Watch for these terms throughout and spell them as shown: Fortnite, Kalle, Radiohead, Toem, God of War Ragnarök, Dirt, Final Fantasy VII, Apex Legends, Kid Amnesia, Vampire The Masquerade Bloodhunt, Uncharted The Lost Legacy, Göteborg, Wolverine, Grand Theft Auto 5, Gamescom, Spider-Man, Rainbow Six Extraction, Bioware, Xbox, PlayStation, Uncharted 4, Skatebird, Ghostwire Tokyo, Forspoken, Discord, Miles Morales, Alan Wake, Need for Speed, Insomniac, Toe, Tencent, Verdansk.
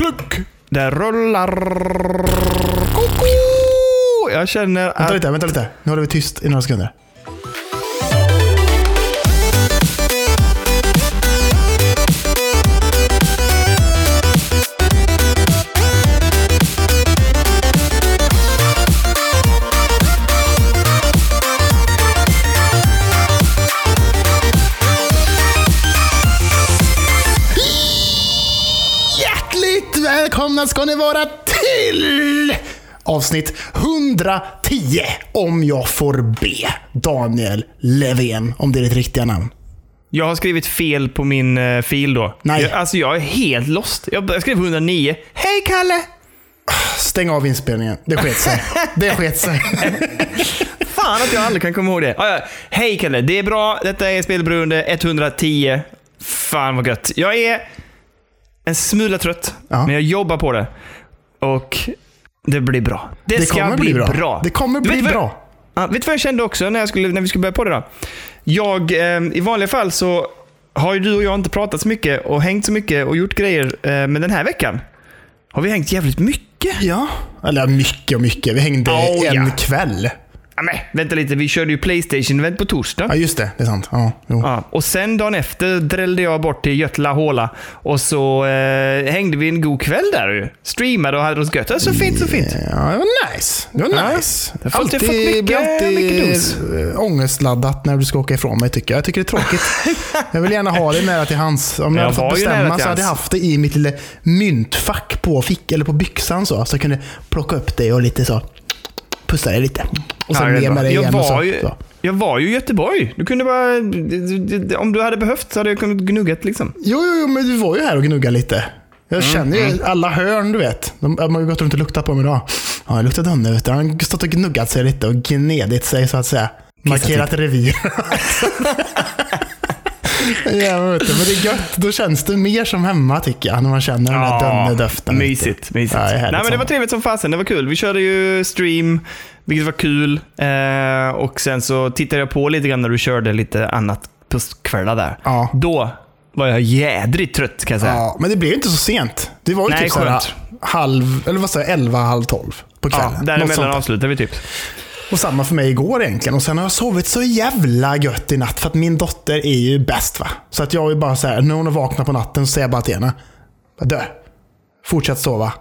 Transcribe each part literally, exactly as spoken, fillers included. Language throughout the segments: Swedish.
Kluck! Det rullar... Koko! Jag känner att... Vänta lite, vänta lite. Nu håller vi tyst i några sekunder. Välkomna ska ni vara till avsnitt hundratio, om jag får be, Daniel Leven, om det är ditt riktiga namn. Jag har skrivit fel på min uh, fil då. Nej. Jag, alltså jag är helt lost. Jag skrev hundranio. Hej Kalle! Stäng av inspelningen. Det sket sig. Det sket sig. Fan att jag aldrig kan komma ihåg det. Ah, ja. Hej Kalle, det är bra. Detta är spelberoende hundratio. Fan vad gött. Jag är... en smula trött, ja. Men jag jobbar på det. Och det blir bra. Det, det ska bli bra. bra. Det kommer bli vad, bra. Ja, vet du vad jag kände också när, jag skulle, när vi skulle börja på det då? Jag, eh, i vanliga fall så har ju du och jag inte pratat så mycket och hängt så mycket och gjort grejer. Eh, men den här veckan har vi hängt jävligt mycket. Ja, eller mycket och mycket. Vi hängde oh, en ja. kväll. Ja, men, vänta lite, vi körde ju PlayStation-event på torsdag. Ja just det, det är sant. Ja, ja, och sen dagen efter drällde jag bort till Götla Håla. Och så eh, hängde vi en god kväll där ju. Streamade och hade oss gött. Ja, så fint, så fint. Ja, det var nice. Det var nice. Ja, alltid, jag fått mycket, alltid mycket dos. Ångestladdat när du ska åka ifrån mig tycker jag. Jag tycker det är tråkigt. Jag vill gärna ha det nära till hans. Om jag, jag hade fått bestämma så hade jag haft det i mitt lilla myntfack på fick eller på byxan så. Så jag kunde plocka upp det och lite så. Pussa dig lite. Och sen ja, med dig jag, igen var och så, ju, så. jag var ju i Göteborg. Du kunde bara, om du hade behövt så hade jag kunnat gnugga liksom. Jo, jo, men du var ju här och gnugga lite. Jag känner ju mm. alla hörn, du vet. De har ju gått runt och luktat på mig idag. Ja, jag luktade henne ut. Han har stått och gnuggat sig lite och gnedit sig så att säga. Markerat revir. Ja, men det är gött. Då känns det mer som hemma tycker jag. När man känner den här ja, döndedöften. Mysigt, mysigt. Ja, nej, men det var trevligt som fasen, det var kul. Vi körde ju stream, vilket var kul. eh, Och sen så tittade jag på lite grann när du körde lite annat på kvällar där ja. Då var jag jädrigt trött kan jag säga. Ja, men det blev inte så sent. Det var ju nej, typ såhär halv, eller vad säger jag, elva, halv tolv på kvällen. Ja, däremellan avslutade vi typ. Och samma för mig igår egentligen. Och sen har jag sovit så jävla gött i natt. För att min dotter är ju bäst va. Så att jag är bara så här, när hon har vaknat på natten så säger jag bara till henne: dö, fortsätt sova.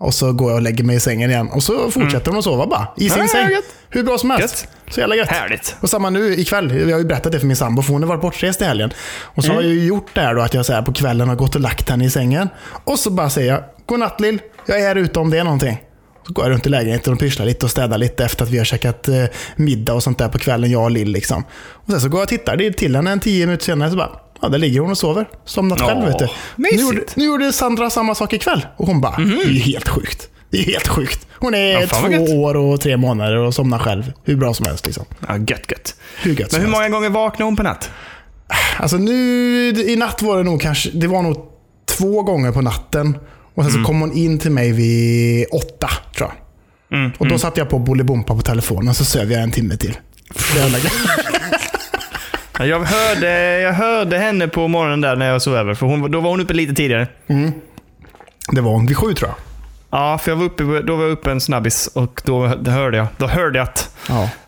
Och så går jag och lägger mig i sängen igen. Och så fortsätter mm. hon att sova bara i sin ja, säng ja, hur bra som helst. Gött. Så jävla gött. Härligt. Och samma nu ikväll, jag har ju berättat det för min sambo, för hon har varit bortrest i helgen. Och så mm. har jag ju gjort det här då, att jag så här på kvällen har gått och lagt henne i sängen. Och så bara säger jag: godnatt Lill, jag är här ute om det är någonting. Så går jag runt i lägenheten och pysslar lite och städar lite efter att vi har käkat eh, middag och sånt där på kvällen, jag och Lill liksom. Och sen så går jag och tittar, det är till henne en tio minuter senare så bara, ja där ligger hon och sover. Somnat själv oh, vet du. Nu gjorde, nu gjorde Sandra samma sak ikväll och hon bara, mm-hmm. det är ju helt sjukt. Det är helt sjukt. Hon är ja, två gött. år och tre månader och somnar själv. Hur bra som helst liksom. Ja, gött gött. Hur gött. Men som hur helst. Många gånger vaknar hon på natt? Alltså nu, i natt var det nog kanske, det var nog två gånger på natten. Och sen så mm. kom hon in till mig vid åtta, tror jag. Mm, och då mm. satt jag på Bolibompa på telefonen och så söv jag en timme till. jag, hörde, jag hörde henne på morgonen där när jag sov över. För hon, då var hon uppe lite tidigare. Mm. Det var hon vid sju, tror jag. Ja, för jag var uppe, då var jag uppe en snabbis och då hörde jag, då hörde jag att...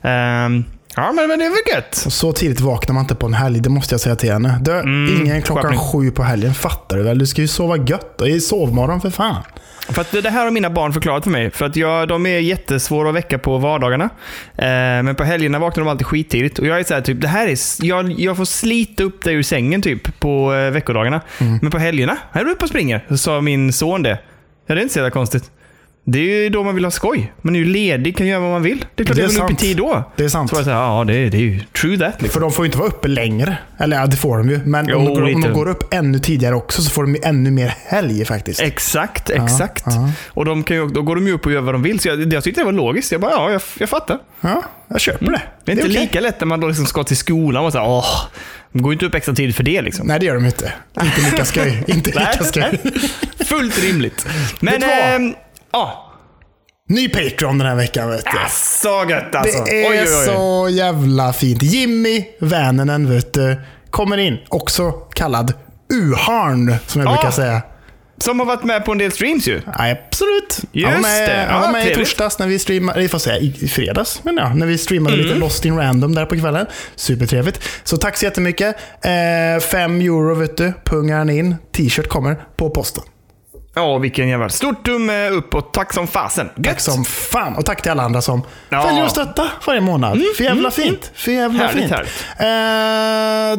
Ja. Um, Ja, men, men det är väl gött. Och så tidigt vaknar man inte på en helg, det måste jag säga till henne. Du, mm, ingen klockan skärpning. sju på helgen, fattar du väl? Du ska ju sova gött, och i sovmorgon för fan. För att det här har mina barn förklarat för mig. För att jag, de är jättesvåra att väcka på vardagarna. eh, Men på helgerna vaknar de alltid skittidigt. Och jag är så här, typ, det här är, jag, jag får slita upp dig ur sängen typ på eh, veckodagarna. Mm. Men på helgerna, här är du uppe och springer. Så sa min son det. Ja, det är inte så jävla konstigt. Det är ju då man vill ha skoj. Man är ju ledig, kan göra vad man vill. Det är klart det är att man är uppe i tid då. Det är sant. Så jag säger, ja, det är, det är ju true that liksom. För de får ju inte vara uppe längre. Eller ja, det får de ju. Men jo, om, de går, om de går upp ännu tidigare också, så får de ju ännu mer helg faktiskt. Exakt, exakt. Ja, ja. Och de kan ju, då går de ju upp och gör vad de vill. Så jag, jag tyckte det var logiskt. Jag bara, ja, jag, jag fattar. Ja, jag köper mm. det. Det är inte det är lika okay. lätt när man då liksom ska till skolan och så här, åh, de går inte upp extra tid för det liksom. Nej, det gör de inte. Inte lika skoj. Inte lika skoj. Fullt rimligt. Men... Ja. Ny Patreon den här veckan vet du. Så gött alltså. Det är oj, oj, oj. så jävla fint. Jimmy Vänenen vet du, kommer in, också kallad Uharn som jag ja. brukar säga. Som har varit med på en del streams ju. Ja, absolut. Just han var med, det. Han var med ja, i torsdags när vi streamade, vi får säga i fredags, men ja, när vi streamade mm. lite Lost in Random där på kvällen. Supertrevligt. Så tack så jättemycket. Eh, fem euro vet du, pungar in. T-shirt kommer på posten. Ja, vilken jävla stort tumme uppåt. Tack som fasen. Gött. Tack som fan. Och tack till alla andra som ja. följer och stöttar varje månad. Mm, för jävla mm, fint. För jävla härligt, fint. Härligt. Eh,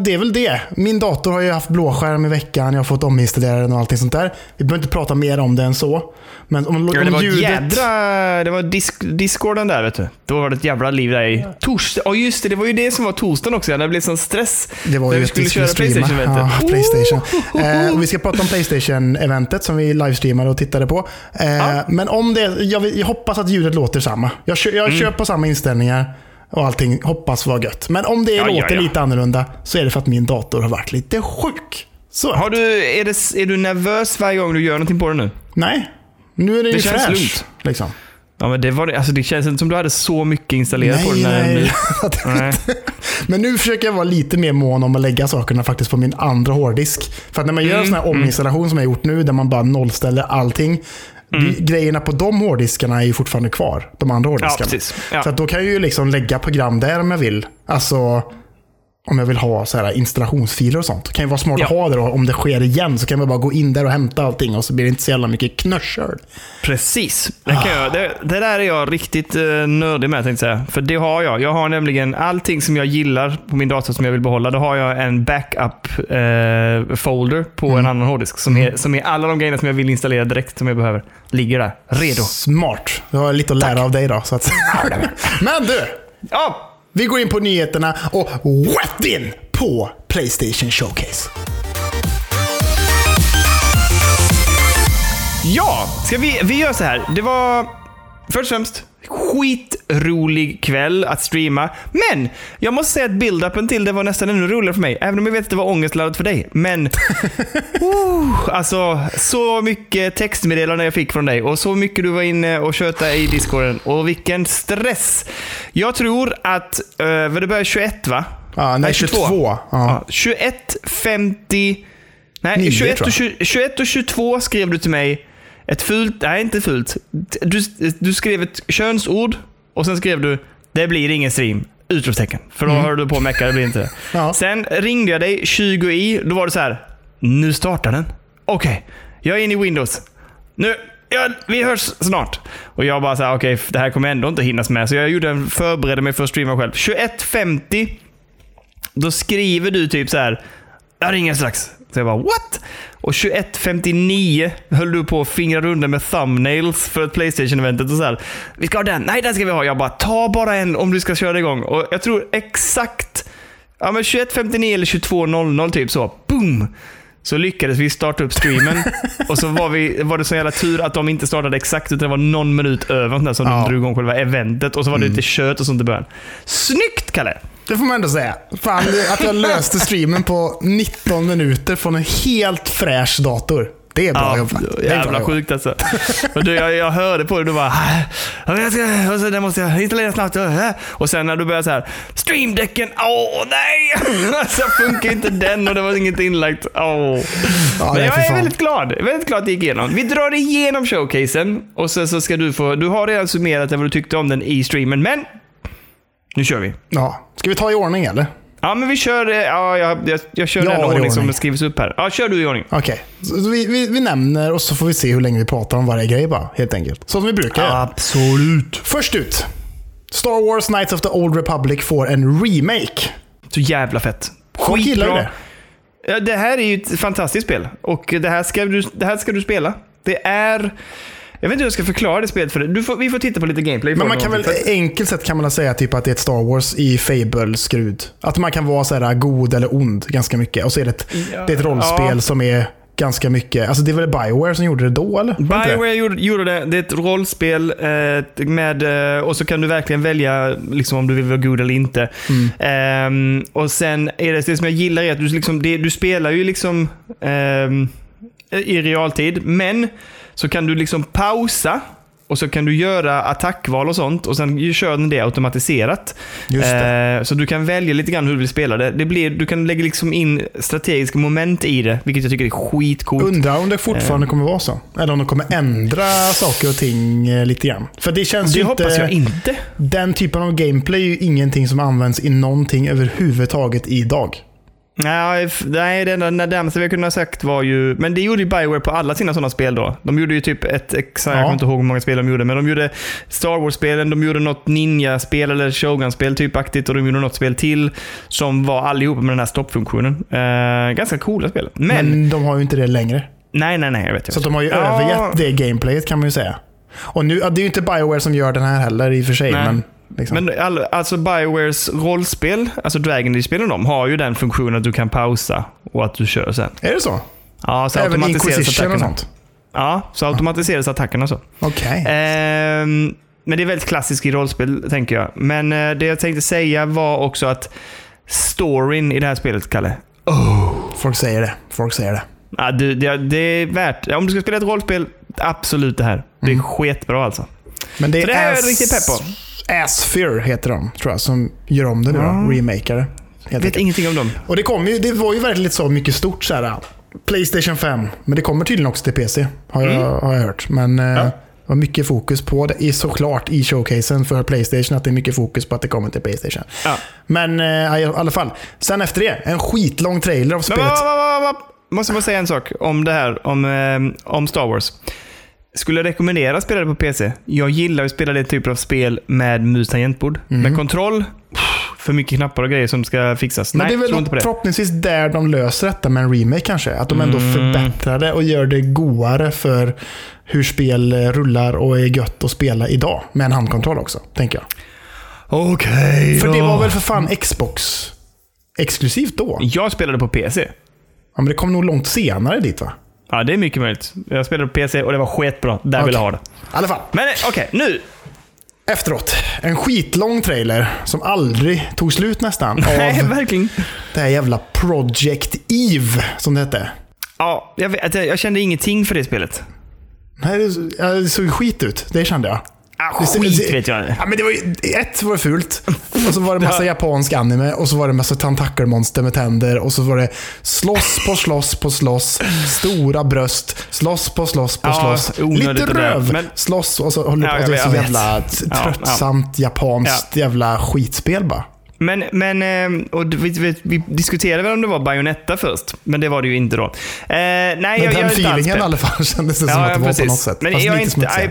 det är väl det. Min dator har ju haft blåskärm i veckan. Jag har fått ominstallera den och allting sånt där. Vi behöver inte prata mer om det än så. Men om, ja, det om var ljudet... jädra... Det var disk- Discorden där, vet du. Då var det ett jävla liv där i... Tors... Ja, oh, just det. Det var ju det som var torsdagen också. Det blev sån stress. Det var ju vi skulle köra PlayStation, ja, PlayStation. Oh! Eh, och vi ska prata om PlayStation-eventet som vi livestreamade och tittade på. Eh, ah. Men om det, jag, vill, jag hoppas att ljudet låter samma. Jag, kö, jag mm. kör på samma inställningar och allting, hoppas var gött. Men om det ja, låter ja, ja. lite annorlunda så är det för att min dator har varit lite sjuk. Så. Har du, är, det, är du nervös varje gång du gör någonting på den nu? Nej, nu är det, det ju fräsch. Liksom. Ja, men det, var, alltså det känns inte som du hade så mycket installerat nej, på den här. Nej, nej. Men nu försöker jag vara lite mer mån om att lägga sakerna faktiskt på min andra hårddisk. För att när man gör en sån här ominstallation som jag gjort nu, där man bara nollställer allting, mm. grejerna på de hårddiskarna är ju fortfarande kvar. De andra hårddiskarna. Ja, ja. Så att då kan jag ju liksom lägga program där om jag vill. Alltså... om jag vill ha så här installationsfiler och sånt. Det kan ju vara smart ja. att ha det då. Om det sker igen så kan vi bara gå in där och hämta allting. Och så blir det inte så jävla mycket knörsör. Precis. Det, kan ah. jag, det, det där är jag riktigt uh, nördig med, tänkte jag säga. För det har jag. Jag har nämligen allting som jag gillar på min dator som jag vill behålla. Då har jag en backup-folder uh, på mm. en annan hårddisk. Som, mm. som är alla de grejerna som jag vill installera direkt som jag behöver. Ligger där. Redo. Smart. Jag har lite att lära Tack. av dig då. Så att... Men du! Ja! Vi går in på nyheterna och whap in på PlayStation Showcase. Ja, ska vi, vi gör så här. Det var först och främst skitrolig kväll att streama. Men jag måste säga att build-upen till det var nästan ännu roligare för mig. Även om jag vet att det var ångestladdat för dig. Men oh, alltså, så mycket textmeddelanden jag fick från dig. Och så mycket du var inne och tjötade i Discorden. Och vilken stress. Jag tror att uh, det börjar tjugoett, va? Ja, nej, tjugotvå. Ja. tjugoett femtio. Nej, nio, tjugoett och tjugotvå skrev du till mig. Ett fult, nej inte fult. Du, du skrev ett könsord och sen skrev du, det blir ingen stream, utropstecken. För då mm. hörde du på mecka, det blir inte det. Ja. Sen ringde jag dig tjugo i, då var det så här, nu startar den. Okej, okay, jag är inne i Windows. Nu, ja, vi hörs snart. Och jag bara så här, okej, okay, det här kommer ändå inte hinnas med. Så jag gjorde en, förberedde mig för att streama själv. tjugoett femtio, då skriver du typ så här, jag ringer strax. Så jag bara, what? Och tjugoett femtionio höll du på att fingra runt med thumbnails för ett PlayStation-eventet och så här. Vi ska ha den. Nej, den ska vi ha. Jag bara, ta bara en om du ska köra igång. Och jag tror exakt ja, men tjugoett femtionio eller tjugotvå noll noll typ så. Boom! Så lyckades vi starta upp streamen. Och så var, vi, var det så jävla tur att de inte startade exakt, utan det var någon minut över där, så ja. de drog igång själva eventet. Och så var det mm. lite kött och sånt i början. Snyggt, Kalle! Det får man ändå säga. Fan, att jag löste streamen på nitton minuter från en helt fräsch dator. Det är bra ja, jobbat. Det är jävla sjukt alltså. Och du, jag, jag hörde på det, du bara... Jag ska, och så där måste jag installera snabbt. Och sen när du började så här... Streamdecken, åh nej! Alltså funkar inte den och det var inget inlagt. Åh. Ja, men jag är väldigt glad. Väldigt glad att det gick igenom. Vi drar igenom showcasen. Och sen så ska du få... Du har redan summerat vad du tyckte om den i streamen, men... Nu kör vi. Ja. Ska vi ta i ordning eller? Ja, men vi kör... Ja, jag, jag, jag kör ja, den ordning, ordning som skrivs upp här. Ja, kör du i ordning. Okej. Okay. Vi, vi, vi nämner och så får vi se hur länge vi pratar om varje grej bara, helt enkelt. Så som vi brukar. Absolut. Först ut. Star Wars Knights of the Old Republic får en remake. Så jävla fett. Skitbra. Det. Ja, det här är ju ett fantastiskt spel. Och det här ska du, det här ska du spela. Det är... Jag vet inte hur jag ska förklara det spelet för dig. Du får, vi får titta på lite gameplay. Men man kan väl, enkelt sett kan man säga typ att det är ett Star Wars i Fable-skrud. Att man kan vara så här god eller ond ganska mycket. Och så är det ett, ja, det är ett rollspel ja. som är ganska mycket. Alltså det är väl Bioware som gjorde det då, eller? Bioware gjorde, gjorde det. Det är ett rollspel eh, med, eh, och så kan du verkligen välja liksom, om du vill vara god eller inte. Mm. Eh, och sen är det, det som jag gillar är att du, liksom, det, du spelar ju liksom eh, i realtid. Men... så kan du liksom pausa och så kan du göra attackval och sånt, och sen kör den det automatiserat. Just det. Eh, så du kan välja lite grann hur du vill spela det. Det blir, du kan lägga liksom in strategiska moment i det, vilket jag tycker är skitcoolt. Undrar om det fortfarande eh. kommer vara så, eller om de kommer ändra saker och ting lite grann. För det känns det ju inte, hoppas jag inte. Den typen av gameplay är ju ingenting som används i någonting överhuvudtaget idag. Nej, det enda närmaste vi kunde ha sagt var ju... Men det gjorde ju Bioware på alla sina sådana spel då. De gjorde ju typ ett... Exa, ja. Jag kommer inte ihåg hur många spel de gjorde, men de gjorde Star Wars-spelen, de gjorde något ninja-spel eller Shogun-spel typaktigt, och de gjorde något spel till som var allihopa med den här stoppfunktionen. Eh, ganska coola spel. Men, men de har ju inte det längre. Nej, nej, nej. Jag vet, jag så vet. De har ju ja. övergett det gameplayet, kan man ju säga. Och nu, det är ju inte Bioware som gör den här heller i och för sig, nej. men... Liksom. Men all, alltså Biowares rollspel, alltså Dragon Age-spelen, de har ju den funktionen att du kan pausa och att du kör sen. Är det så? Ja, så även automatiseras attackerna. Ja, så automatiseras ah. attackerna så. Okej. Okay. Eh, men det är väldigt klassiskt i rollspel, tänker jag. Men eh, det jag tänkte säga var också att storyn i det här spelet, Kalle. Oh, folk säger det. Folk säger det. Ja, det, det, det är värt. Om du ska spela ett rollspel, absolut det här. Det är mm. sketbra alltså. Men det är, så det här är riktigt pepp på. Asphyr heter de, tror jag, som gör om det nu mm. då, remakare. Jag vet ingenting om dem. Och det kom ju, det var ju väldigt så mycket stort så här. PlayStation fem, men det kommer tydligen också till P C, har jag, mm. har jag hört. Men ja. eh, var mycket fokus på det, såklart i showcasen för PlayStation, att det är mycket fokus på att det kommer till PlayStation. Ja. Men eh, i alla fall, sen efter det, en skitlång trailer av spelet. Va, va, va, va, va. Måste man säga en sak om det här, om, eh, om Star Wars. Skulle jag rekommendera att spela det på P C? Jag gillar att spela det typen av spel med mus-tangentbord. Mm. Med kontroll, för mycket knappar och grejer som ska fixas. Men nej, det är väl det. Förhoppningsvis där de löser detta med en remake kanske. Att de ändå mm. förbättrar det och gör det godare för hur spel rullar och är gött att spela idag. Med en handkontroll också, tänker jag. Okej. Okay, för det var väl för fan Xbox exklusivt då? Jag spelade på P C. Ja, men det kom nog långt senare dit, va? Ja, det är mycket möjligt. Jag spelade på P C och det var skitbra. Där okay. vill jag ha det. I alla fall. Men okej, okay, nu. Efteråt. En skitlång trailer som aldrig tog slut nästan. Nej, verkligen. Det här jävla Project Eve som det hette. Ja, jag, vet, jag kände ingenting för det spelet. Nej, det, det såg skit ut. Det kände jag. Ah, skit vet jag. Ja, men det var ju, ett var det fult, och så var det massa japansk anime, och så var det massa tentakelmonster med tänder, och så var det slåss på slåss på slåss, stora bröst, slåss på slåss på slåss, ja, lite röv, men... slåss, och så håller ja, på, det så jävla tröttsamt ja, ja. japanskt jävla skitspel bara. Men, men och vi, vi, vi diskuterade väl om det var Bayonetta först, men det var det ju inte då. Eh, nej, men jag, den jag feelingen i alla fall kändes det ja, som att det var precis. På något sätt. Men fast jag inte... inte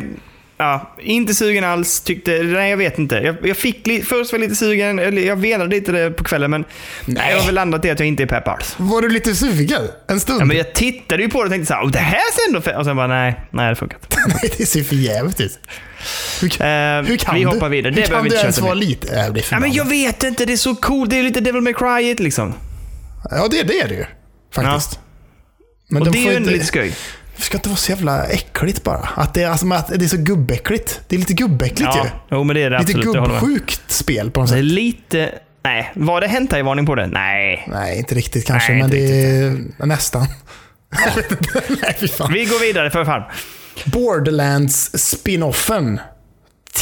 Ja, inte sugen alls tyckte, nej jag vet inte. Jag, jag fick li, först var lite sugen, eller jag velade lite det på kvällen, men nej. Jag har väl landat i att jag inte är pepp alls. Var du lite sugen en stund? Ja, men jag tittade ju på det och tänkte så här, det här ser ändå fett, och sen bara nej, nej det funkat. Nej, det ser för jävligt ut. Hur kan, uh, hur kan vi hoppar vidare. Det hur kan vi inte ens vara lite äh, ja, men jag vet inte, det är så coolt, det är lite Devil May Cry liksom. Ja, det, det är det ju faktiskt. Ja. Men och de det är ju inte... lite skoj. Det ska inte vara så jävla äckligt bara. Att det är, alltså, att det är så gubbäckligt. Det är lite gubbäckligt ja. ju. Jo, men det är det lite absolut. Gubbsjukt spel på något sätt. Det är lite... Nej, var det hentai i varning på det? Nej. Nej, inte riktigt kanske. Nej, men det riktigt. Är nästan. Nej, fy fan. Vi går vidare för fan. Borderlands spin-offen.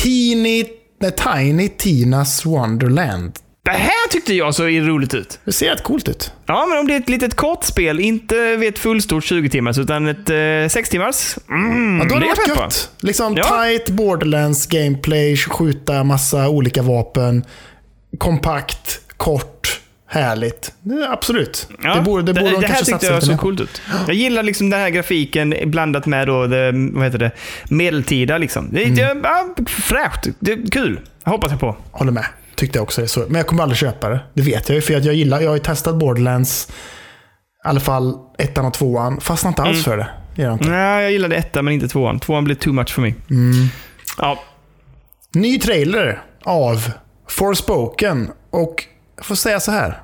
Teeny, Tiny Tina's Wonderland. Det här tyckte jag så roligt ut. Det ser rätt coolt ut. Ja, men om det är ett litet kort spel, inte vet fullstort tjugo timmars utan ett eh, sex timmars. Mm, ja, då är det, det är gött. Liksom ja. Tight Borderlands gameplay, skjuta massa olika vapen, kompakt, kort, härligt. Absolut. Ja, det borde det borde det, de det här tyckte jag så coolt ut. Jag gillar liksom den här grafiken blandat med då det, vad heter det? Medeltida liksom. Det är mm. ja, fräscht, det är kul. Jag hoppas jag på. Håller med. Tyckte jag också det så. Men jag kommer aldrig köpa det. Det vet jag ju, för jag gillar, jag har ju testat Borderlands i alla fall ettan och tvåan, fastnar inte alls mm. för det. Det jag inte. Nej, jag gillade ettan men inte tvåan. Tvåan blev too much för mig. Mm. Ja. Ny trailer av Forspoken, och jag får säga så här.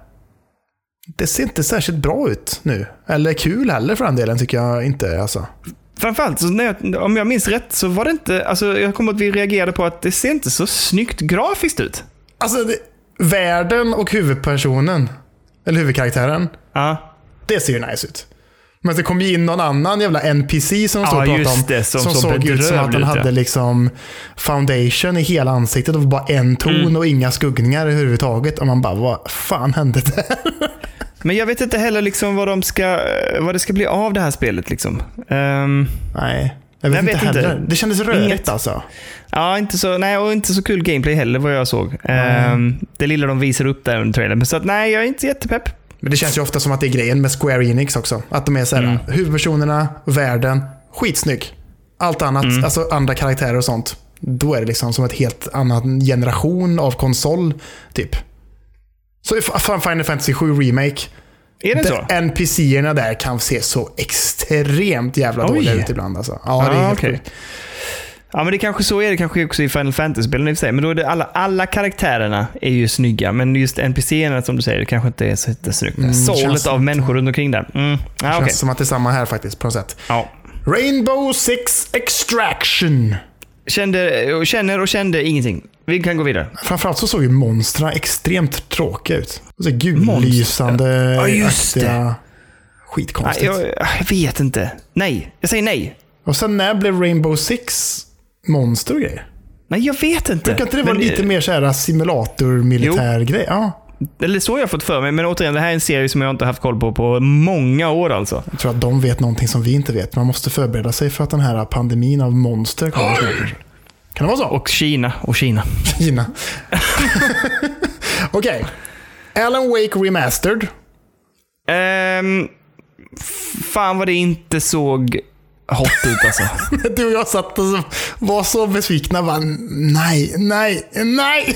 Det ser inte särskilt bra ut nu, eller kul heller för den delen tycker jag inte alltså. Framförallt, så när jag, om jag minns rätt så var det inte alltså, jag kommer att vi reagerade på att det ser inte så snyggt grafiskt ut. Alltså, det, världen och huvudpersonen eller huvudkaraktären uh. det ser ju nice ut. Men det kom ju in någon annan jävla N P C som de stod och pratade om. Det, som, som, som såg ut som att han hade liksom foundation i hela ansiktet och bara en ton mm. och inga skuggningar överhuvudtaget. Och man bara, vad fan hände det här? Men jag vet inte heller liksom vad, de ska, vad det ska bli av det här spelet. Liksom. Um, nej, jag vet, jag inte, vet heller. inte. Det kändes rörigt alltså. Ja, inte så, nej, och inte så kul gameplay heller vad jag såg. Mm. Um, det lilla de visar upp där under trailern. Så att, nej, jag är inte jättepepp. Men det känns ju ofta som att det är grejen med Square Enix också. Att de är så här, mm. huvudpersonerna, världen, skitsnygg. Allt annat, mm. alltså andra karaktärer och sånt. Då är det liksom som ett helt annan generation av konsol, typ. Så Final Fantasy sju Remake. Är det så? N P C-erna där kan se så extremt jävla dåliga ut ibland. Alltså. Ja, ah, det är okay. Ja, men det kanske så är det kanske också i Final Fantasy-spelen i sig. Men då är det alla, alla karaktärerna är ju snygga. Men just N P C-erna som du säger, det kanske inte är så snyggt. Mm, Sålet av människor runt omkring där. Mm. Ah, det känns okay. som att det är samma här faktiskt på något sätt. Ja. Rainbow Six Extraction. Kände, känner och kände ingenting. Vi kan gå vidare. Framförallt så såg ju monstren extremt tråkiga ut. Så gullysande, ja, just det. Skitkonstigt. Ja, jag, jag vet inte. Nej, jag säger nej. Och sen när blev Rainbow Six monster och grejer? Nej, jag vet inte. Brukar inte det vara men, lite mer så här simulator-militär-grej? Ja. Eller så har jag fått för mig. Men återigen, det här är en serie som jag inte har haft koll på på många år alltså. Jag tror att de vet någonting som vi inte vet. Man måste förbereda sig för att den här pandemin av monster kommer att ske. Kan det vara så? Och Kina. Och Kina. Kina. Okej. Okay. Alan Wake Remastered. Um, fan vad det inte såg hot ut alltså. Du och jag satt och var så besvikna. Bara, nej, nej, nej.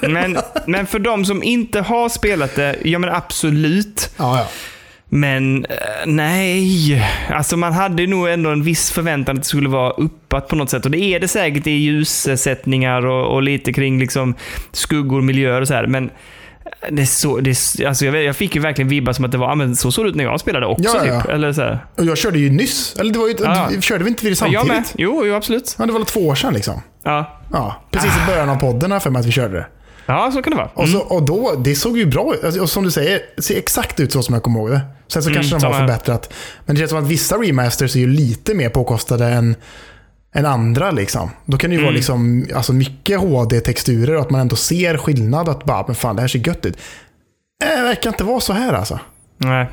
men, men för de som inte har spelat det, ja men absolut. Ja, ja. Men nej, alltså man hade nog ändå en viss förväntan att det skulle vara uppat på något sätt. Och det är det säkert i ljussättningar och, och lite kring liksom skuggor, miljöer och så här. Men det så, det, alltså jag, jag fick ju verkligen vibba som att det var, men så såg det ut när jag spelade också. Ja, ja. Typ, eller så här. Och jag körde ju nyss. Eller det var ju, ja. du, körde vi inte vid det samtidigt? Ja, jo, jo, absolut. Ja, det var två år sedan liksom. Ja. Ja, precis i början av podden för mig att vi körde det. Ja, så kan det vara. Mm. Och, så, och då, det såg ju bra ut. Och som du säger, det ser exakt ut så som jag kommer ihåg det. Sen så mm, kanske de har förbättrat. Men det känns som att vissa remasters är ju lite mer påkostade än, än andra liksom. Då kan det ju mm. vara liksom, alltså mycket H D-texturer och att man ändå ser skillnad. Att bara, men fan, det här ser gött ut. Det verkar inte vara så här alltså. Nej.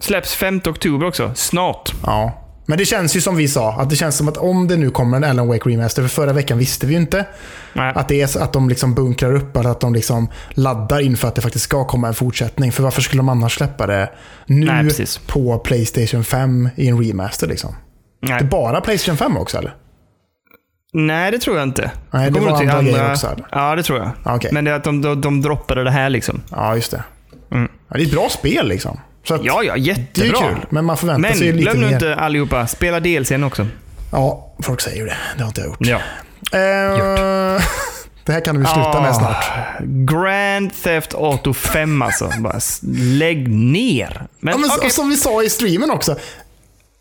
Släpps femte oktober också. Snart. Ja. Men det känns ju som vi sa, att det känns som att om det nu kommer en Alan Wake Remaster, för förra veckan visste vi ju inte Nej. att det är så att de liksom bunkrar upp eller att de liksom laddar inför att det faktiskt ska komma en fortsättning. För varför skulle de annars släppa det nu Nej, på PlayStation fem i en remaster liksom? Nej. Det är bara PlayStation fem också eller? Nej, det tror jag inte. Nej, det, det var andra, andra grejer också eller? Ja, det tror jag. Ah, okay. Men det är att de, de, de droppade det här liksom. Ja, just det. Mm. Ja, det är ett bra spel liksom. Ja, ja, jättebra. Kul, men man förväntar men, sig lite mer. Men glöm nu inte allihopa, spela D L C-en också. Ja, folk säger ju det. Det har inte jag gjort. Ja. Eh, gjort. Det här kan vi sluta ah, med snart. Grand Theft Auto fem alltså. Bara lägg ner. Men, ja, men okay. Som vi sa i streamen också.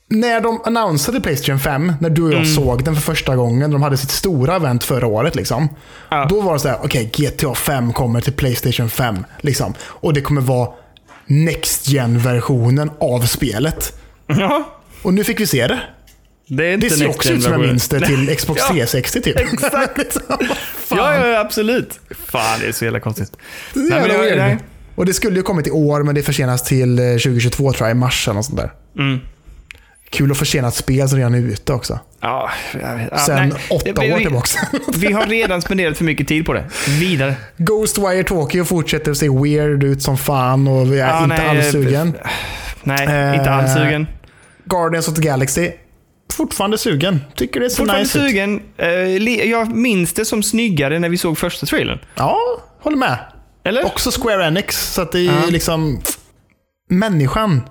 När de annonserade PlayStation fem, när du och jag mm. såg den för första gången, de hade sitt stora event förra året liksom. Ah. Då var det så här, okej, okay, G T A fem kommer till PlayStation fem liksom. Och det kommer vara next-gen-versionen av spelet. Ja. Och nu fick vi se det. Det är inte det ser också ut som jag minns det till Xbox tre sextio typ. Exakt. ja, ja, absolut. Fan, det är så jävla konstigt. Det nej, men det, nej. Och det skulle ju kommit i år, men det försenas till tjugo tjugotvå tror jag, i mars eller sånt där. Mm. Kul att försena spel som redan är ute också. Ja, ja sen nej. åtta vi, år tillbaka. Vi har redan spenderat för mycket tid på det. Vidare. Ghostwire Tokyo fortsätter att se weird ut som fan och vi är ja, inte nej, alls sugen. Nej, eh, inte alls sugen. Guardians of the Galaxy fortfarande sugen. Tycker det är så fortfarande nice sugen. Ut. Jag minns det som snyggare när vi såg första trailern. Ja, håller med. Eller? Också Square Enix så att det är uh-huh. liksom människan.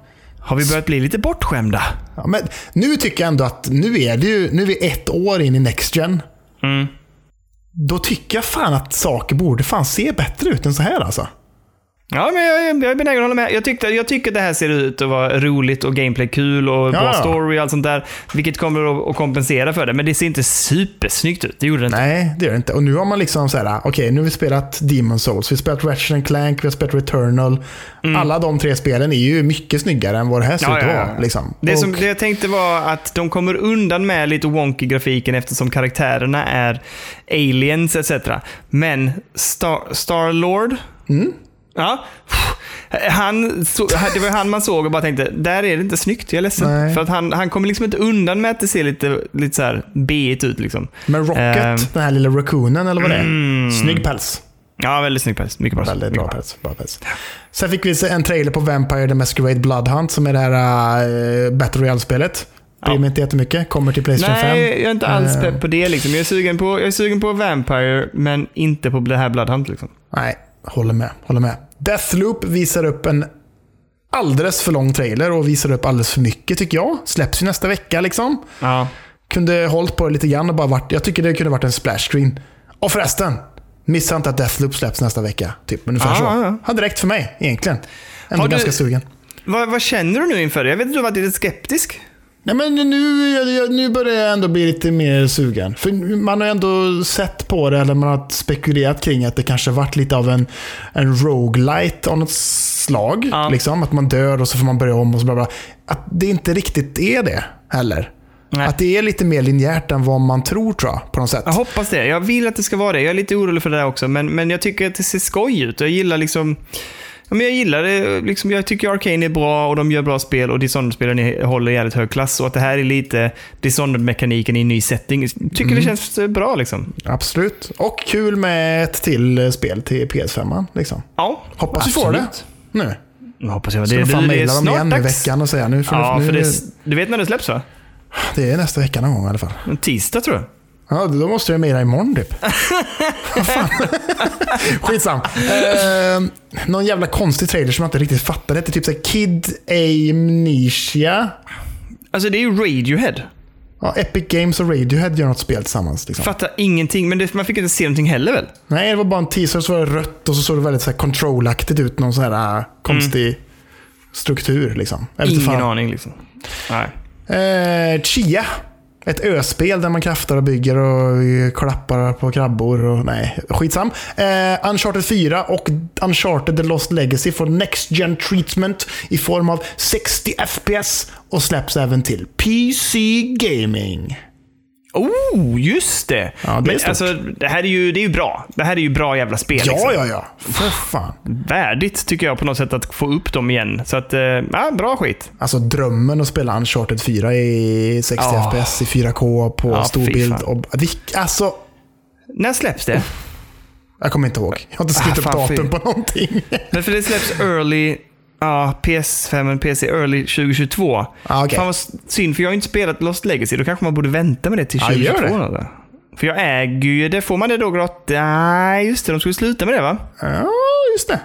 Har vi börjat bli lite bortskämda? Ja, men nu tycker jag ändå att nu är det ju, nu är vi ett år in i Next Gen. Mm. Då tycker jag fan att saker borde fan se bättre ut än så här alltså. Ja, men jag, jag är benägen att hålla med. Jag, tyckte, jag tycker det här ser ut att vara roligt och gameplay kul och ja. bra story och allt sånt där, vilket kommer att kompensera för det. Men det ser inte supersnyggt ut. Det gjorde det inte. Nej, det gör det inte. Och nu har man liksom så här: okej, okay, nu har vi spelat Demon's Souls, vi har spelat Ratchet and Clank, vi har spelat Returnal. Mm. Alla de tre spelen är ju mycket snyggare än vad det här ser ja, ut att ja, vara. Ja. Liksom. Det, och... som, det jag tänkte var att de kommer undan med lite wonky grafiken eftersom karaktärerna är aliens et cetera. Men Star- Star-Lord... Mm. Ja, han, det var han man såg och bara tänkte, där är det inte snyggt, jag är ledsen. Nej. För att han, han kommer liksom inte undan med att det ser lite, lite så här B-igt ut liksom. Men Rocket, uh, den här lilla raccoonen eller vad det är, mm. snygg päls. Ja, väldigt snygg päls, mycket bra. Väldigt bra päls, bra päls. Sen fick vi se en trailer på Vampire the Masquerade Bloodhunt, som är det här uh, Battle Royale-spelet. Bryr ja. mig inte jättemycket, kommer till PlayStation Nej, fem. Nej, jag är inte alls uh, pepp på det liksom. Jag är sugen på, jag är sugen på Vampire, men inte på det här Bloodhunt liksom. Nej, håller med, håller med. Deathloop visar upp en alldeles för lång trailer och visar upp alldeles för mycket, tycker jag. Släpps ju nästa vecka liksom. Ja. Kunde hållit på det lite grann och bara varit, jag tycker det kunde varit en splash screen. Och förresten, missa inte att Deathloop släpps nästa vecka, typ ungefär ja, så. Ja, ja. Han direkt för mig egentligen. Ändå du, ganska sugen. Vad, vad känner du nu inför det? Jag vet att du var lite skeptisk. Nej, men nu, jag, nu börjar jag ändå bli lite mer sugen. För man har ändå sett på det, eller man har spekulerat kring att det kanske varit lite av en, en roguelite av något slag. Ja. Liksom, att man dör och så får man börja om och så bla bla. Att det inte riktigt är det heller. Nej. Att det är lite mer linjärt än vad man tror, tror jag, på något sätt. Jag hoppas det. Jag vill att det ska vara det. Jag är lite orolig för det också. Men, men jag tycker att det ser skoj ut. Jag gillar liksom... Ja, men jag gillar det, liksom, jag tycker Arcane är bra och de gör bra spel och Dishonored-spelen håller jävligt hög klass och att det här är lite Dishonored-mekaniken i en ny setting. Tycker mm. det känns bra liksom. Absolut. Och kul med ett till spel till P S fem liksom. Ja, hoppas vi får det nu. Jag hoppas jag. Det, det, det, det är snart igen dags. I veckan och säga, nu för ja, nu, för det, du vet när det släpps va? Det är nästa vecka någon gång i alla fall. En tisdag tror jag. Ja, då måste jag mejla imorgon typ. Skitsam. Eh, någon jävla konstig trailer som jag inte riktigt fattar. Det heter typ så här Kid Amnesia. Alltså det är ju Radiohead. Ja, Epic Games och Radiohead gör något spel tillsammans liksom. Fattar ingenting, men det, man fick inte se någonting heller väl? Nej, det var bara en teaser så var det rött och så såg det väldigt så här control-aktigt ut. Någon sån här konstig mm. struktur liksom. Ingen fan. Aning liksom. Nej. Eh, Chia. Ett öspel där man kraftar och bygger och klappar på krabbor och nej, skitsam. Eh, Uncharted fyra och Uncharted The Lost Legacy får Next Gen Treatment i form av sextio F P S och släpps även till P C Gaming. Oh, just det. Ja, det, men, är alltså, det här är ju det är ju bra. Det här är ju bra jävla spel. Ja, liksom. ja, ja. För fan. Värdigt tycker jag på något sätt att få upp dem igen. Så att, ja, bra skit. Alltså drömmen att spela Uncharted fyra i sextio F P S i fyra K på ja, storbild. Och, alltså. När släpps det? Jag kommer inte ihåg. Jag har inte skrivit ah, upp datum på någonting. Men för det släpps early... Ja, P S fem och P C early tjugo tjugotvå. Ah, okay. Fan vad synd, för jag har inte spelat Lost Legacy. Då kanske man borde vänta med det till tjugo tjugotvå. Ah, gör det. För jag äger ju det. Får man det då gratis? Nej, just det. De skulle sluta med det va? Ja, just det.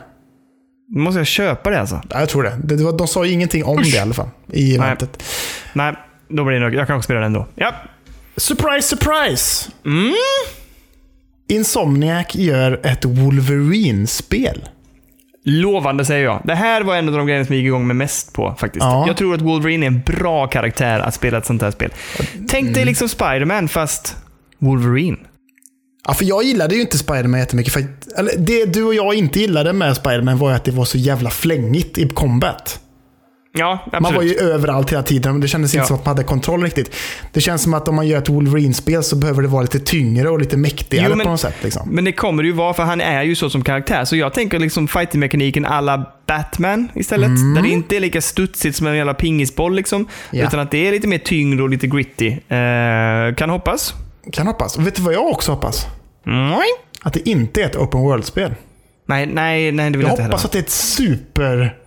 Nu måste jag köpa det alltså. Ja, jag tror det. De, de sa ju ingenting om Usch. det i alla fall. I eventet. Nej. Nej, då blir det nog. Jag kan också spela den då. Ja. Surprise, surprise! Mm. Insomniac gör ett Wolverine-spel. Lovande säger jag. Det här var en av de grejerna som jag gick igång med mest på faktiskt. Ja. Jag tror att Wolverine är en bra karaktär att spela ett sånt här spel. Tänk mm. dig liksom Spider-Man fast Wolverine. Ja, för jag gillade ju inte Spider-Man jättemycket. För att, eller, det du och jag inte gillade med Spider-Man var ju att det var så jävla flängigt i combat. Ja, absolut. Man var ju överallt hela tiden. Det kändes inte ja. som att man hade kontroll riktigt. Det känns som att om man gör ett Wolverine-spel så behöver det vara lite tyngre och lite mäktigare jo, men, på något sätt liksom. Men det kommer det ju vara, för han är ju så som karaktär. Så jag tänker liksom fighting-mekaniken à la Batman istället. Mm. Där det inte är lika studsigt som en jävla pingisboll liksom, ja. Utan att det är lite mer tyngd och lite gritty. eh, Kan hoppas Kan hoppas, vet du vad jag också hoppas? Mm. Att det inte är ett open world-spel. Nej, nej, nej det vill jag, jag inte hoppas heller. Att det är ett super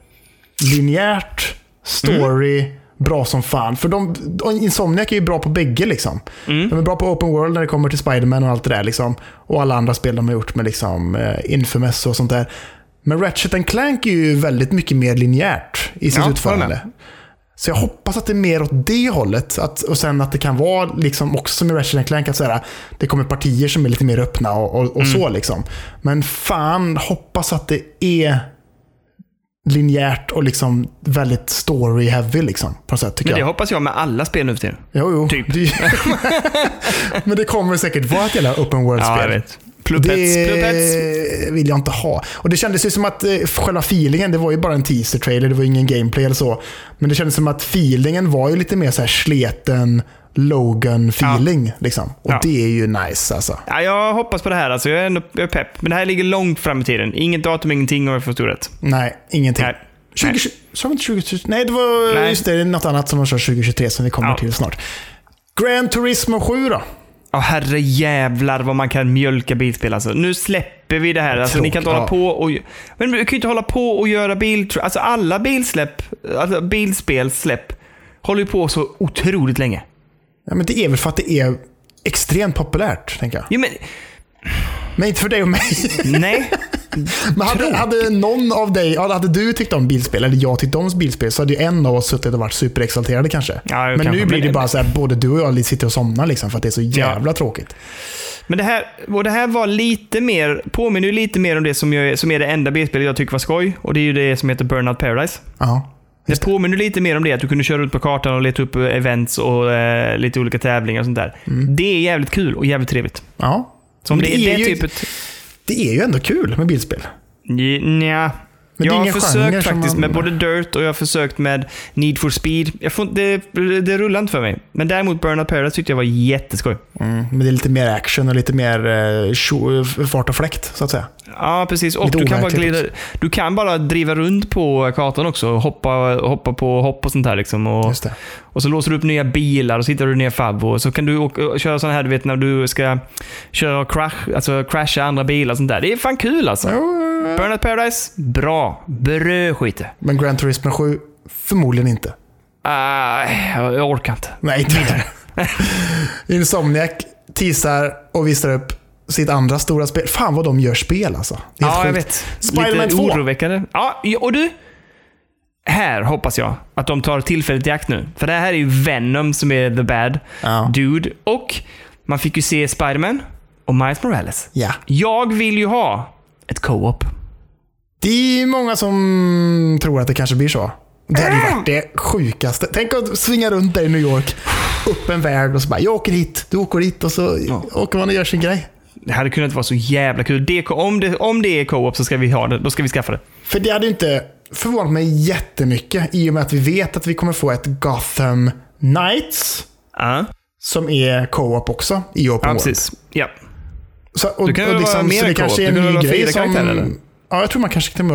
linjärt, story, mm. bra som fan. För de, Insomniac är ju bra på bägge liksom. Mm. De är bra på open world när det kommer till Spider-Man och allt det där liksom. Och alla andra spel de har gjort med liksom Infamous och sånt där. Men Ratchet and Clank är ju väldigt mycket mer linjärt i sitt ja, utförande. Så jag hoppas att det är mer åt det hållet att, och sen att det kan vara liksom också med Ratchet and Clank att så här, det kommer partier som är lite mer öppna och, och, och mm. så liksom. Men fan, hoppas att det är linjärt och liksom väldigt story heavy liksom på något sätt, tycker men det jag. Hoppas jag med alla spel nu till. Jo, jo. Typ. Men det kommer säkert vara ett jävla open world spel. Ja, jag vet. Pluppets, det pluppets. Vill jag inte ha. Och det kändes ju som att själva feelingen, det var ju bara en teaser trailer, det var ingen gameplay eller så. Men det kändes som att feelingen var ju lite mer så här sleten Logan-feeling, ja. Liksom. Och ja. Det är ju nice, alltså. Ja, jag hoppas på det här, alltså. Jag är ändå jag är pepp. Men det här ligger långt fram i tiden. Inget datum, ingenting, om jag förstår rätt. Nej, ingenting. Nej. tjugo, nej. Sa vi inte tjugo tjugo? Nej, det var nej. Just det, något annat som de kör tjugo tjugotre som vi kommer ja. Till snart. Gran Turismo sju då? Ja, oh, herre jävlar vad man kan mjölka bilspel, alltså. Nu släpper vi det här. Alltså, ni kan inte ja. hålla på och... Men du kan ju inte hålla på och göra bil... Alltså, alla bilsläpp... Alltså, bilspelsläpp håller ju på så otroligt länge. Ja, men det är väl för att det är extremt populärt, tänker jag. Jo, men... men inte för dig och mig. Nej. Men hade, hade någon av dig, hade du tyckt om bilspel eller jag tyckt om bilspel, så hade ju en av oss suttit och varit superexalterade kanske. Ja, men kanske. Nu blir det men, bara så här, både du och jag sitter och somnar liksom, för att det är så jävla ja. Tråkigt. Men det här, och det här var lite mer, påminner ju lite mer om det som, jag, som är det enda bilspelet jag tycker var skoj. Och det är ju det som heter Burnout Paradise. Ja. Det påminner lite mer om det, att du kunde köra ut på kartan och leta upp events och eh, lite olika tävlingar och sånt där. Mm. Det är jävligt kul och jävligt trevligt. Ja. Som det, det, är det, ju, typet... det är ju ändå kul med bilspel. Nja. Men jag har försökt faktiskt man... med både Dirt och jag har försökt med Need for Speed. Jag får, det, det rullar inte för mig. Men däremot Burnout Paradise tyckte jag var jätteskoj. Mm, men det är lite mer action och lite mer eh, fart och fläkt, så att säga. Ja, precis. Och du kan, bara glida, du kan bara driva runt på kartan också. Hoppa, hoppa på hopp och sånt här liksom. Och, just det. Och så låser du upp nya bilar och så hittar du ner fav. Och så kan du åka, köra sån här, du vet, när du ska köra och crash, alltså crasha andra bilar och sånt där. Det är fan kul alltså. Ja. Burnout Paradise, bra. Brödskit. Men Gran Turismo sju, förmodligen inte. Uh, jag orkar inte. Nej, inte. Insomniac teasar och visar upp sitt andra stora spel. Fan vad de gör spel alltså. Det är ja, helt jag vet. Spider-Man lite två. Oroväckande. Ja, och du? Här hoppas jag att de tar tillfället i akt nu. För det här är ju Venom som är the bad ja. Dude. Och man fick ju se Spider-Man och Miles Morales. Ja. Jag vill ju ha ett co-op. Det är många som tror att det kanske blir så. Det hade ju varit det sjukaste. Tänk att svinga runt där i New York, upp en värld och så bara, jag åker hit, du åker hit, och så ja. Åker man och gör sin grej. Det hade kunnat vara så jävla kul. Det, om, det, om det är co-op så ska vi ha det. Då ska vi skaffa det. För det hade ju inte förvånat mig jättemycket, i och med att vi vet att vi kommer få ett Gotham Knights uh. som är co-op också i open ja, world. Precis. Ja. Så, och, du kan och liksom, vara mer kanske en ny grej som, eller? Ja, jag tror man kanske kan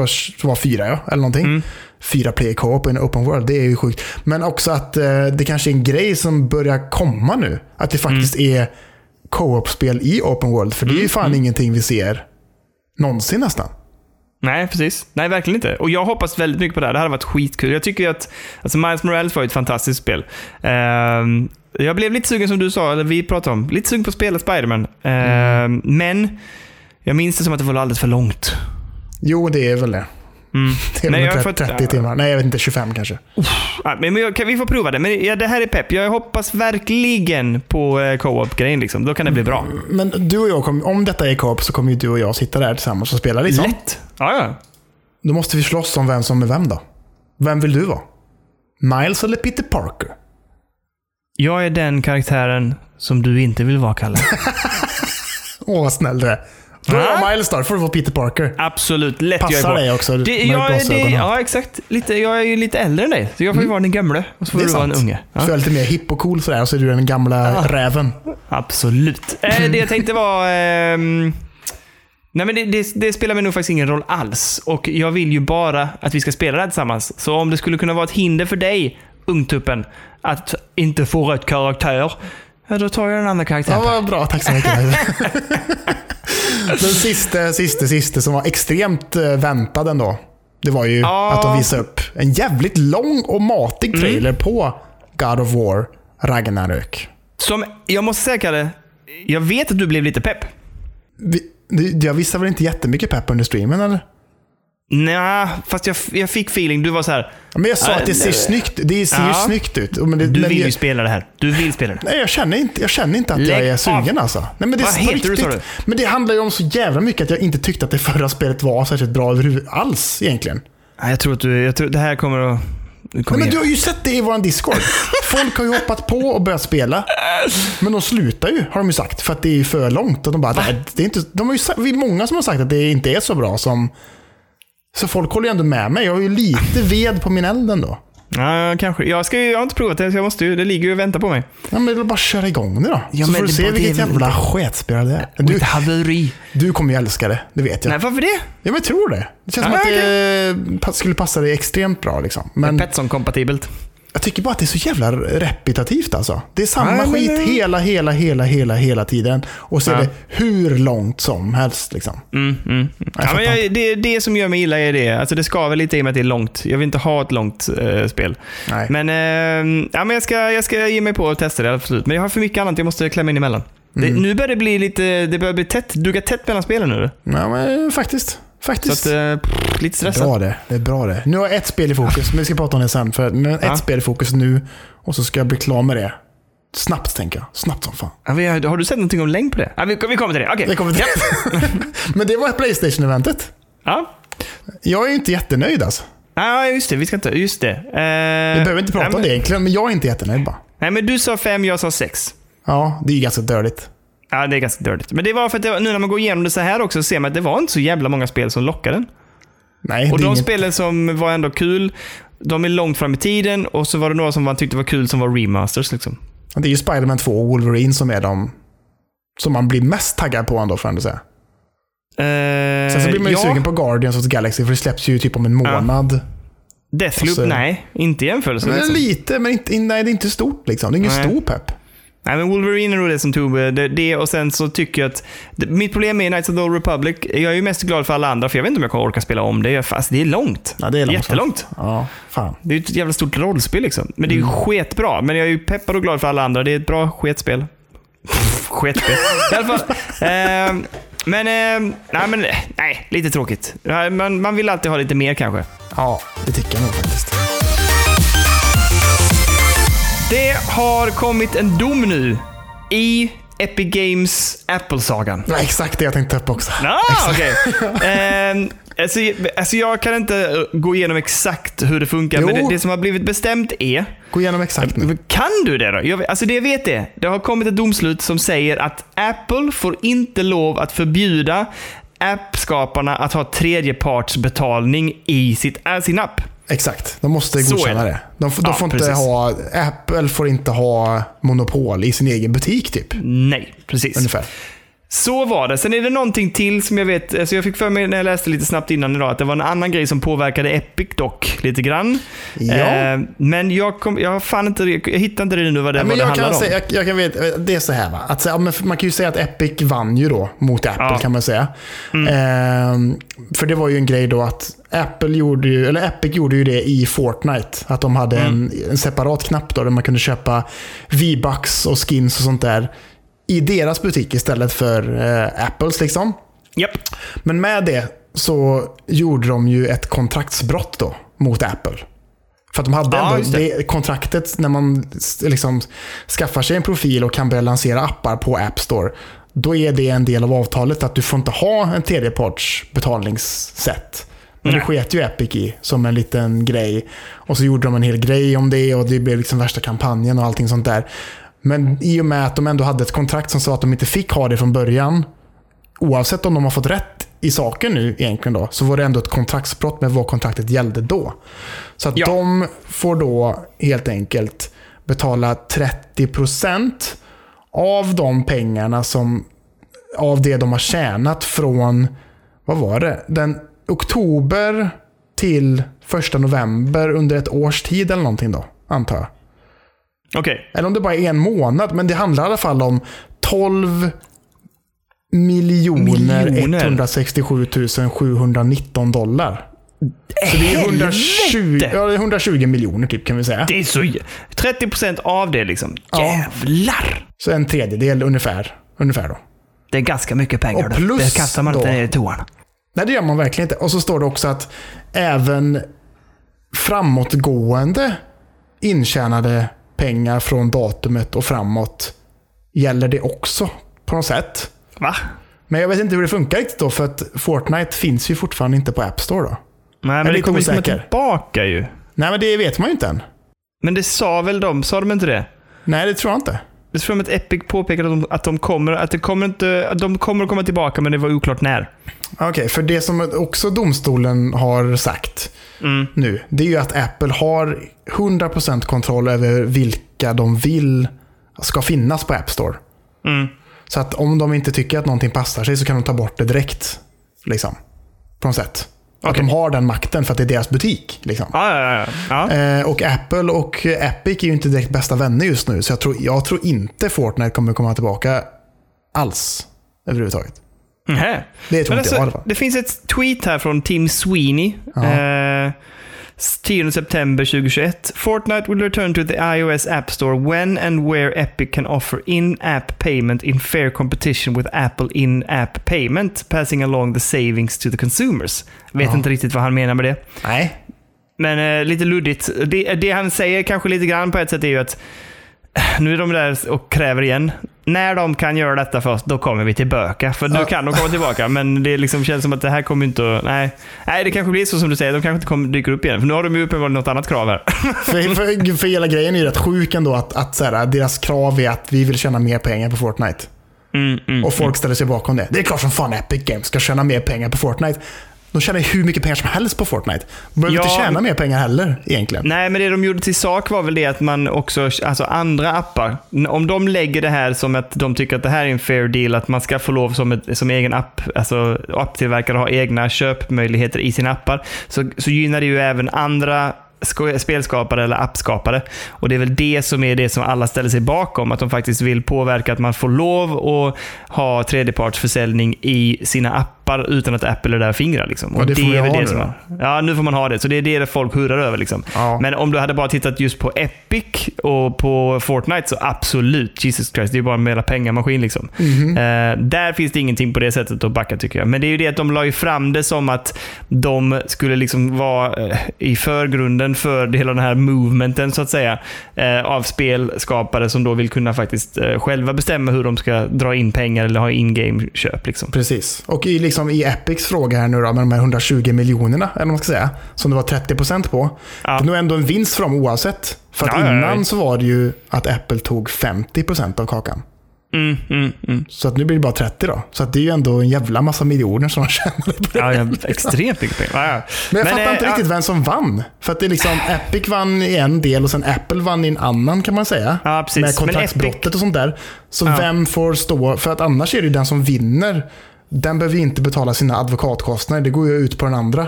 vara fyra ja, eller någonting. Mm. Fyra player co-op i en open world, det är ju sjukt. Men också att eh, det kanske är en grej som börjar komma nu, att det faktiskt mm. är co-op-spel i open world. För det är ju fan mm. ingenting vi ser någonsin nästan. Nej, precis. Nej, verkligen inte. Och jag hoppas väldigt mycket på det här. Det här har varit skitkul. Jag tycker att alltså Miles Morales var ett fantastiskt spel. Um, jag blev lite sugen, som du sa, eller vi pratade om. Lite sugen på att spela Spider-Man. Um, mm. Men jag minns det som att det var alldeles för långt. Jo, det är väl det. Mm. Till Nej, jag har fått, trettio timmar. Nej, jag vet inte, tjugofem kanske. Uh, men jag, kan vi får prova det. Men ja, det här är pepp. Jag hoppas verkligen på eh, co-op-grejen liksom. Då kan det bli bra. Men du och jag kommer, om detta är co-op så kommer ju du och jag sitta där tillsammans och spela liksom. Lätt. Ja, ja. Då måste vi slåss om vem som är vem då. Vem vill du vara? Miles eller Peter Parker? Jag är den karaktären som du inte vill vara, Kalle. Åh, snäll du. Då är Miles då, får du vara Peter Parker. Absolut, lätt. Passar jag Passar dig också det, jag är det, ja, exakt. Lite, jag är ju lite äldre än dig, så jag får ju mm. vara den gamla. Och så får det du vara en unge. Ja. För lite mer hipp och cool sådär, och så är du den gamla ja. Räven. Absolut. eh, Det jag tänkte var eh, nej, men det, det, det spelar mig nog faktiskt ingen roll alls. Och jag vill ju bara att vi ska spela det här tillsammans. Så om det skulle kunna vara ett hinder för dig, ungtuppen, att inte få rätt karaktär, ja, då tar jag den andra karaktären. Ja, vad bra, tack så mycket. Den sista, sista, sista som var extremt väntad ändå, det var ju ah. att de visade upp en jävligt lång och matig trailer mm. på God of War Ragnarök. Som, jag måste säga, Kalle, jag vet att du blev lite pepp. Vi, jag visste väl inte jättemycket pepp under streamen, eller? Nej, fast jag, jag fick feeling. Du var så här. Men jag sa äh, att det ser nej, snyggt. Det ser ja. ju snyggt ut. Men det, du vill jag, ju spela det här. Du vill spela det. Nej, jag känner inte. Jag känner inte att Lägg jag är sugen alltså. Nej, men det är riktigt, du, du? Men det handlar ju om så jävla mycket att jag inte tyckte att det förra spelet var särskilt bra alls egentligen. Jag tror att du, jag tror, det här kommer att... Nej, men du har ju sett det i våran Discord. Folk har ju hoppat på och börjat spela. Men de slutar ju, har de ju sagt. För att det är för långt. Och de bara, nej, det är inte, de har ju sagt, vi är många som har sagt att det inte är så bra som... Så folk håller ju ändå med mig. Jag har ju lite ved på min elden då. Ja, kanske. Jag, ska, jag har inte provat det, så jag måste ju, det ligger ju och väntar på mig. Ja, men då bara köra igång det då. Ja, så får du se vilket jävla sketspel det är. Du, haveri. Du kommer ju älska det, det vet jag. Nej, varför det? Ja, men jag tror det. Det känns ah, som att okay. det skulle passa dig extremt bra liksom. Men Petson-kompatibelt. Jag tycker bara att det är så jävla repetitivt alltså. Det är samma ah, skit hela, hela, hela, hela, hela tiden. Och så ah. är det hur långt som helst liksom. Mm, mm. Jag ja, men jag, det, det som gör mig illa är det. Alltså det skaver lite i och med att det är långt. Jag vill inte ha ett långt eh, spel. Nej. Men, eh, ja, men jag, ska, jag ska ge mig på och testa det, absolut. Men jag har för mycket annat, jag måste klämma in emellan. Mm. Det, nu börjar det bli lite, det börjar bli tätt, duga tätt mellan spelen nu. Ja, men faktiskt. Faktiskt. Så att, pff, lite stressad. Bra det, det är bra det. Nu har jag ett spel i fokus, men vi ska prata om det sen. För, men ett ja. spel i fokus nu, och så ska jag bli klar med det. Snabbt, tänker jag. Snabbt som fan. Ja, har, har du sett någonting om längd på det? Ja, vi, vi kommer till det, okej. Okay. Ja. Men det var PlayStation-eventet. Ja. Jag är ju inte jättenöjd alltså. Ja, just det, vi ska inte, just det. Uh, vi behöver inte prata nej, men... om det egentligen, men jag är inte jättenöjd bara. Nej, men du sa fem, jag sa sex. Ja, det är ju ganska dörligt. Ja, det är ganska dörligt. Men det var för att det var, nu när man går igenom det så här också, så ser man att det var inte så jävla många spel som lockade den. Nej, och de inget... spelen som var ändå kul, de är långt fram i tiden. Och så var det några som man tyckte var kul som var remasters liksom. Det är ju Spider-Man två och Wolverine som är de som man blir mest taggad på ändå, får jag ändå säga. eh, Sen så blir man ju ja. sugen på Guardians of the Galaxy, för det släpps ju typ om en månad. ja. Deathloop, så... nej, inte jämförelse men liksom. Lite, men inte, nej, det är inte stort liksom. Det är ingen nej. stor pepp. Nej, men Wolverine är det som tog det, det. Och sen så tycker jag att det, mitt problem är Knights of the Old Republic. Jag är ju mest glad för alla andra, för jag vet inte om jag kommer orka spela om det. Fast det är långt, ja, det är långt. Jättelångt ja, fan. Det är ju ett jävla stort rollspel liksom. Men det är ju mm. sketbra. Men jag är ju peppad och glad för alla andra. Det är ett bra sketspel. Sketspel i alla fall. eh, Men, eh, nej, men nej, lite tråkigt. Man, man vill alltid ha lite mer kanske. Ja, det tycker jag nog faktiskt. Det har kommit en dom nu i Epic Games Apple-sagan. Nej, exakt det jag tänkte upp också. Ja, ah, okej. Okay. um, alltså, alltså jag kan inte gå igenom exakt hur det funkar, jo. men det, det som har blivit bestämt är... Gå igenom exakt nu. Kan du det då? Jag, alltså det jag vet det. Det har kommit ett domslut som säger att Apple får inte lov att förbjuda appskaparna att ha tredjepartsbetalning i sitt, äh, sin app. Exakt, de måste godkänna det. det. De, de ja, får inte ha, Apple får inte ha monopol i sin egen butik typ. Nej, precis. Ungefär. Så var det. Sen är det någonting till som jag vet, alltså jag fick för mig när jag läste lite snabbt innan idag att det var en annan grej som påverkade Epic dock lite grann. Ja. Eh, men jag kom, jag fan inte jag hittade inte det nu vad det, ja, vad det handlar om. Säga, jag, jag kan veta, det är så här va. Att, ja, men man kan ju säga att Epic vann ju då mot Apple ja. kan man säga. Mm. Eh, för det var ju en grej då att Apple gjorde ju, eller Epic gjorde ju det i Fortnite, att de hade mm. en, en separat knapp då där man kunde köpa V-bucks och skins och sånt där i deras butik istället för eh, Apples liksom. Yep. Men med det så gjorde de ju ett kontraktsbrott då mot Apple. För att de hade ah, ändå det. Det kontraktet när man liksom skaffar sig en profil och kan börja lansera appar på App Store, då är det en del av avtalet att du får inte ha en tredjeparts betalningssätt. Men det sket ju Epic i som en liten grej. Och så gjorde de en hel grej om det och det blev liksom värsta kampanjen och allting sånt där. Men i och med att de ändå hade ett kontrakt som sa att de inte fick ha det från början, oavsett om de har fått rätt i saken nu egentligen då, så var det ändå ett kontraktsbrott med vad kontraktet gällde då. Så att ja. de får då helt enkelt betala trettio procent av de pengarna som, av det de har tjänat från, vad var det? Den oktober till första november under ett års tid eller någonting då, antar jag. Okay. Eller om det bara är en månad. Men det handlar i alla fall om tolv miljoner etthundrasextiosjutusen sjuhundranitton dollar. Så det är hundratjugo, ja, det är hundratjugo miljoner typ, kan vi säga. Det är så trettio procent av det liksom. Jävlar. Ja. Så en tredjedel ungefär, ungefär då. Det är ganska mycket pengar och plus då. Det kastar man inte i toan. Nej, det gör man verkligen inte. Och så står det också att även framåtgående intjänade pengar från datumet och framåt gäller det också på något sätt. Va? Men jag vet inte hur det funkar riktigt då, för att Fortnite finns ju fortfarande inte på App Store då. Nej, men, men det kommer ju komma tillbaka ju. Nej, men det vet man ju inte än. Men det sa väl de, sa de inte det? Nej, det tror jag inte. Det tror jag att Epic påpekade att de, att de kommer att det kommer inte att de kommer att komma tillbaka, men det var oklart när. Okej, okay, för det som också domstolen har sagt mm. nu, det är ju att Apple har hundra procent kontroll över vilka de vill ska finnas på App Store. Mm. Så att om de inte tycker att någonting passar sig så kan de ta bort det direkt liksom på något sätt. Att okay. de har den makten för att det är deras butik liksom. ah, ja, ja. Ja. Eh, Och Apple och Epic är ju inte direkt bästa vänner just nu. Så jag tror, jag tror inte Fortnite kommer komma tillbaka alls överhuvudtaget. Mm-hmm. Det tror jag alltså, inte jag. Det finns ett tweet här från Tim Sweeney eh, tionde september tjugohundratjugoett. Fortnite will return to the iOS App Store when and where Epic can offer in-app payment in fair competition with Apple in-app payment, passing along the savings to the consumers. Vet ja. inte riktigt vad han menar med det. Nej. Men eh, lite luddigt. Det, det han säger kanske lite grann på ett sätt är ju att nu är de där och kräver igen. När de kan göra detta för oss, då kommer vi tillbaka. För nu kan de komma tillbaka. Men det liksom känns som att det här kommer inte att... Nej, nej det kanske blir så som du säger. De kanske inte kommer dyka upp igen. För nu har de ju uppenbarligen något annat krav här. För, för, för hela grejen är ju rätt sjuk ändå. Att, att så här, deras krav är att vi vill tjäna mer pengar på Fortnite. Mm, mm, och folk mm. ställer sig bakom det. Det är klart som fan Epic Games ska tjäna mer pengar på Fortnite. De tjänar hur mycket pengar som helst på Fortnite. De behöver ja, inte tjäna mer pengar heller egentligen. Nej, men det de gjorde till sak var väl det att man också, alltså andra appar, om de lägger det här som att de tycker att det här är en fair deal, att man ska få lov som, ett, som egen app, alltså apptillverkare har egna köpmöjligheter i sina appar, så, så gynnar det ju även andra spelskapare eller appskapare. Och det är väl det som är det som alla ställer sig bakom, att de faktiskt vill påverka att man får lov att ha tredjepartsförsäljning i sina appar utan att Apple är där och fingrar liksom. Och ja, det, det är väl det som man, ja, nu får man ha det. Så det är det folk hurrar över liksom. Ja. Men om du hade bara tittat just på Epic och på Fortnite så absolut, Jesus Christ, det är ju bara en mera pengamaskin liksom. Mm-hmm. eh, Där finns det ingenting på det sättet att backa tycker jag. Men det är ju det att de la ju fram det som att de skulle liksom vara eh, i förgrunden för hela den här movementen så att säga, eh, av spelskapare som då vill kunna faktiskt eh, själva bestämma hur de ska dra in pengar eller ha in-game-köp liksom. Precis, och i, liksom, i Epics fråga här nu då, med de här hundratjugo miljonerna eller vad man ska säga, som det var trettio procent på ja. Det är nog ändå en vinst för dem oavsett. För att ja, innan ja, ja. så var det ju att Apple tog femtio procent av kakan. Mm, mm, mm. Så att nu blir det bara trettio då. Så att det är ju ändå en jävla massa miljoner som man tjänar på det. Ja, jag är extremt mycket pengar. Ja, ja. Men jag Men, fattar äh, inte riktigt ja. vem som vann. För att det är liksom, Epic vann i en del och sen Apple vann i en annan kan man säga. Ja, precis. Med kontraktsbrottet Epic... och sånt där. Så ja. vem får stå, för att annars är det ju den som vinner. Den behöver ju inte betala sina advokatkostnader. Det går ju ut på den andra.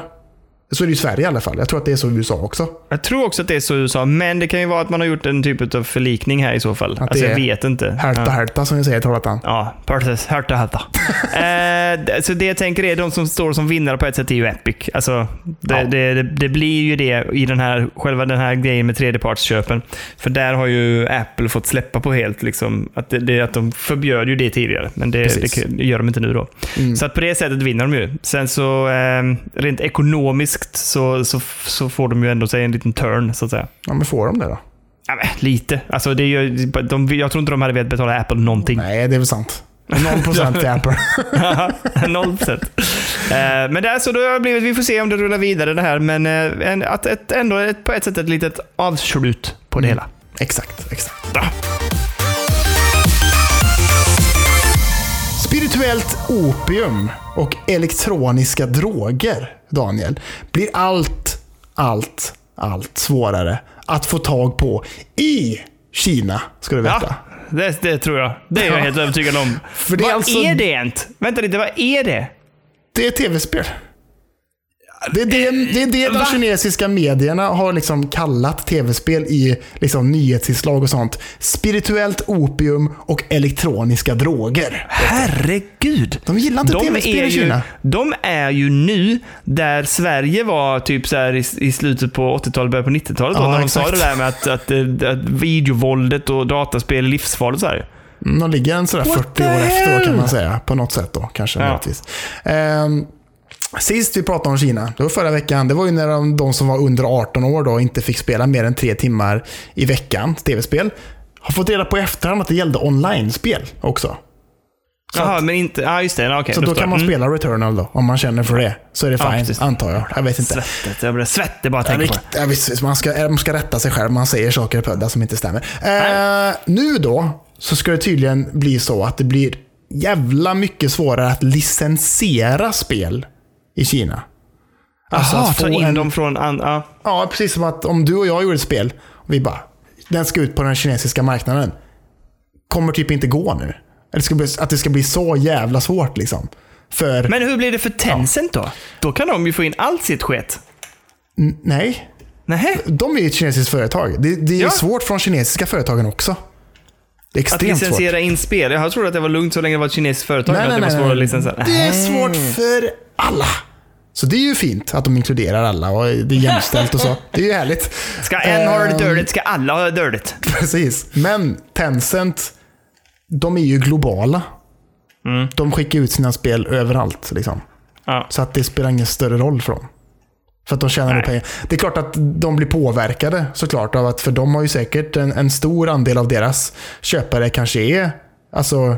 Så är det ju i Sverige i alla fall. Jag tror att det är så i U S A också. Jag tror också att det är så i U S A. Men det kan ju vara att man har gjort en typ av förlikning här i så fall. Att alltså jag vet inte. Härta, härta som jag säger, tror jag. Ja, precis. Härta, härta. eh, så det jag tänker är de som står som vinnare på ett sätt är ju Epic. Alltså, det, ja. det, det, det blir ju det i den här, själva den här grejen med tredjepartsköpen. För där har ju Apple fått släppa på helt. Liksom, att, det, det, att de förbjöd ju det tidigare. Men det, det, det gör de inte nu då. Mm. Så att på det sättet vinner de ju. Sen så eh, rent ekonomiskt Så, så, så får de ju ändå säga en liten turn så att säga. Ja, men får de det då? Ja, men lite. Alltså, det är ju, de, jag tror inte de hade velat betala Apple någonting. Nej, det är väl sant. noll procent till Apple. Ja, noll procent. eh, men där så då har det blivit, vi får se om det rullar vidare det här. Men eh, en, att ett, ändå ett, på ett sätt ett litet avslut på det mm. hela. Exakt, exakt. Ah. Spirituellt opium och elektroniska droger, Daniel, blir allt, allt, allt svårare att få tag på i Kina, ska du veta. Ja, det, det tror jag. Det är jag helt övertygad om. För det vad är, alltså, är det egentligen? Vänta lite, vad är det? Det är tv-spel. Det är det, det, är det de kinesiska medierna har liksom kallat tv-spel i liksom nyhetsinslag och sånt. Spirituellt opium och elektroniska droger. Herregud! De gillar inte de tv-spel i Kina. Ju, de är ju nu där Sverige var typ så här i, i slutet på åttiotalet, början på nittiotalet. Ja, när de sa det där med att, att, att, att videovåldet och dataspel är livsfarligt så här. De ligger en sådär fyrtio år efter kan man säga. På något sätt då, kanske. Ja. Ehm... Sist vi pratade om Kina, det var förra veckan. Det var ju när de, de som var under arton år då inte fick spela mer än tre timmar i veckan tv-spel. Har fått reda på efterhand att det gällde online-spel också. Jaha, men inte, ja ah, just det, okay, så då, då kan man spela mm. Returnal då, om man känner för det. Så är det fint, ja, antar jag, jag vet inte. Svettet, jag blir svettig bara att tänka på det. Ja, visst, man ska, man ska rätta sig själv, man säger saker på det som inte stämmer. eh, Nu då, så ska det tydligen bli så att det blir jävla mycket svårare att licensiera spel i Kina. Alltså aha, ta in en, dem från andra. Uh. Ja, precis som att om du och jag gjorde ett spel och vi bara, den ska ut på den kinesiska marknaden, kommer typ inte gå nu. Eller ska bli, att det ska bli så jävla svårt liksom. För, men hur blir det för Tencent ja. då? Då kan de ju få in allt sitt skit. N- nej. Nähe. De är ju ett kinesiskt företag. Det, det är ja. svårt från kinesiska företagen också. Det är extremt svårt. Att licensiera in spel. Jag trodde att det var lugnt så länge det var ett kinesiskt företag. Nej, nej, nej, det var svårt att licensiera. Det är svårt för alla. Så det är ju fint att de inkluderar alla och det är jämställt och så. Det är ju härligt. Ska en ha det dörligt, ska alla ha det dörligt. Precis. Men Tencent, de är ju globala. Mm. De skickar ut sina spel överallt liksom. Ja. Så att det spelar ingen större roll för dem. För att de tjänar pengar. Det är klart att de blir påverkade såklart av att, för de har ju säkert en, en stor andel av deras köpare kanske är alltså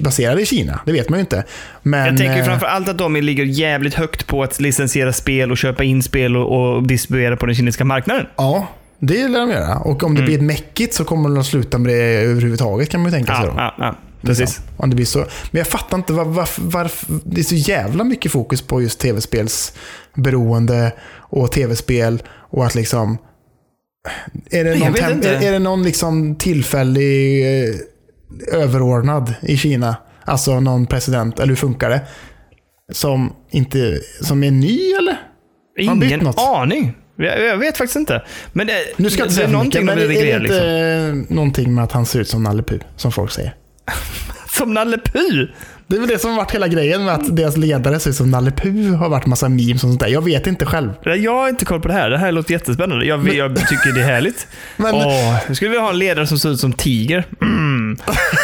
baserade i Kina, det vet man ju inte. Men jag tänker framförallt att de ligger jävligt högt på att licensiera spel och köpa in spel och, och distribuera på den kinesiska marknaden. Ja, det lär de göra. Och om det mm. blir ett mäckigt så kommer de att sluta med det överhuvudtaget, kan man ju tänka sig då. Ja, ja, ja. Precis. Om det blir så. Men jag fattar inte varför, varför det är så jävla mycket fokus på just tv-spels beroende och tv-spel och att liksom är det någon, tem- är, är det någon liksom tillfällig överordnad i Kina, alltså någon president, eller hur funkar det, som inte, som är ny eller? Ingen aning. Jag, jag vet faktiskt inte. Men det, nu ska det, det är någonting mycket, men det är inte liksom någonting med att han ser ut som Nalle Puh, som folk säger. Som Nalle Puh? Det är väl det som har varit hela grejen med att deras ledare ser ut som Nalle Puh, har varit massa memes och sånt där. Jag vet inte själv. Jag har inte koll på det här. Det här låter jättespännande. Jag, men, jag tycker det är härligt. Men, åh, nu skulle vi ha en ledare som ser ut som tiger. Mm.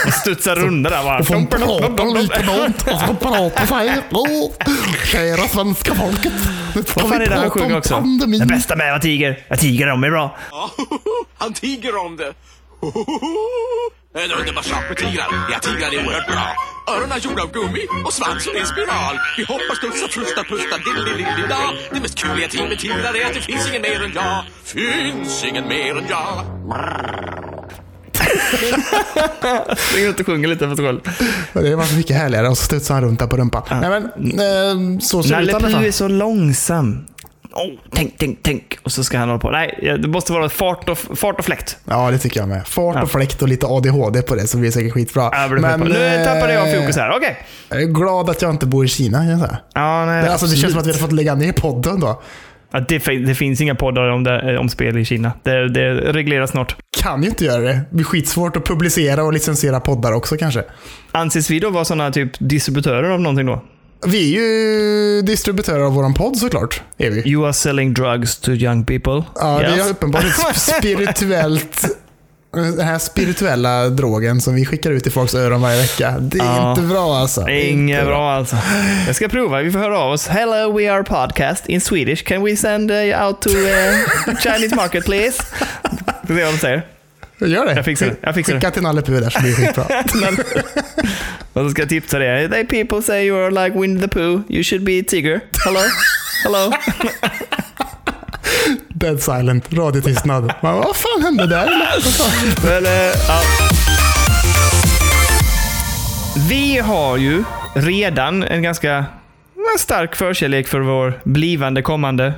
Och studsar runda där bara. Och får prata likadant. Och får prata sig. Kära svenska folket. Nu ska vi det prata om också. Pandemin. Det bästa med var tiger. Jag tiger om är bra. Han tiger om det. En underbar sak med tigrar. Ja, tigrar är oerhört bra. Öronen gjorda av gummi och svansen är en spiral. Vi hoppas du ska frusta, pusta, dillillillilla. Det mest kul jag tid med tigrar är att det finns ingen mer än jag. Finns ingen mer än jag. Springer ut och sjunger lite för skål. Det var mycket härligare. Och så studsar han runt där på rumpan. Ja. Nej men, eh, så ser Nalle Puh är så långsam. Oh, tänk, tänk, tänk. Och så ska han hålla på. Nej, det måste vara fart och, fart och fläkt. Ja, det tycker jag med. Fart ja. och fläkt och lite A D H D på det, så blir det säkert skitbra. Ja, det men, nu tappade jag fokus här, okej. Okay. Jag är glad att jag inte bor i Kina. Ja, nej, det, alltså, det känns som att vi har fått lägga ner podden då. Ja, det, det finns inga poddar om, det, om spel i Kina. Det, det regleras snart. Kan ju inte göra det. Det blir skitsvårt att publicera och licensera poddar också kanske. Anses vi då vara sådana typ distributörer av någonting då? Vi är ju distributörer av våran podd såklart, är vi. You are selling drugs to young people. Ja, yes. Det är uppenbart spirituellt. Den här spirituella drogen som vi skickar ut i folks öron varje vecka. Det är ja. inte bra alltså. Inget bra alltså. Jag ska prova, vi får höra av oss. Hello, we are podcast in Swedish. Can we send uh, out to uh, Chinese market please? Det är vad de säger. Gör det. Jag fixar det. Jag fixar Skicka det. till Nalle Puh där så blir det skitbra. Och så ska jag tipsa dig. They people say you are like Winnie the Pooh. You should be a tiger. Hello? Hello? Dead silent. Radiotystnad. Vad fan hände där? Men, äh, ja. Vi har ju redan en ganska stark förkärlek för vår blivande kommande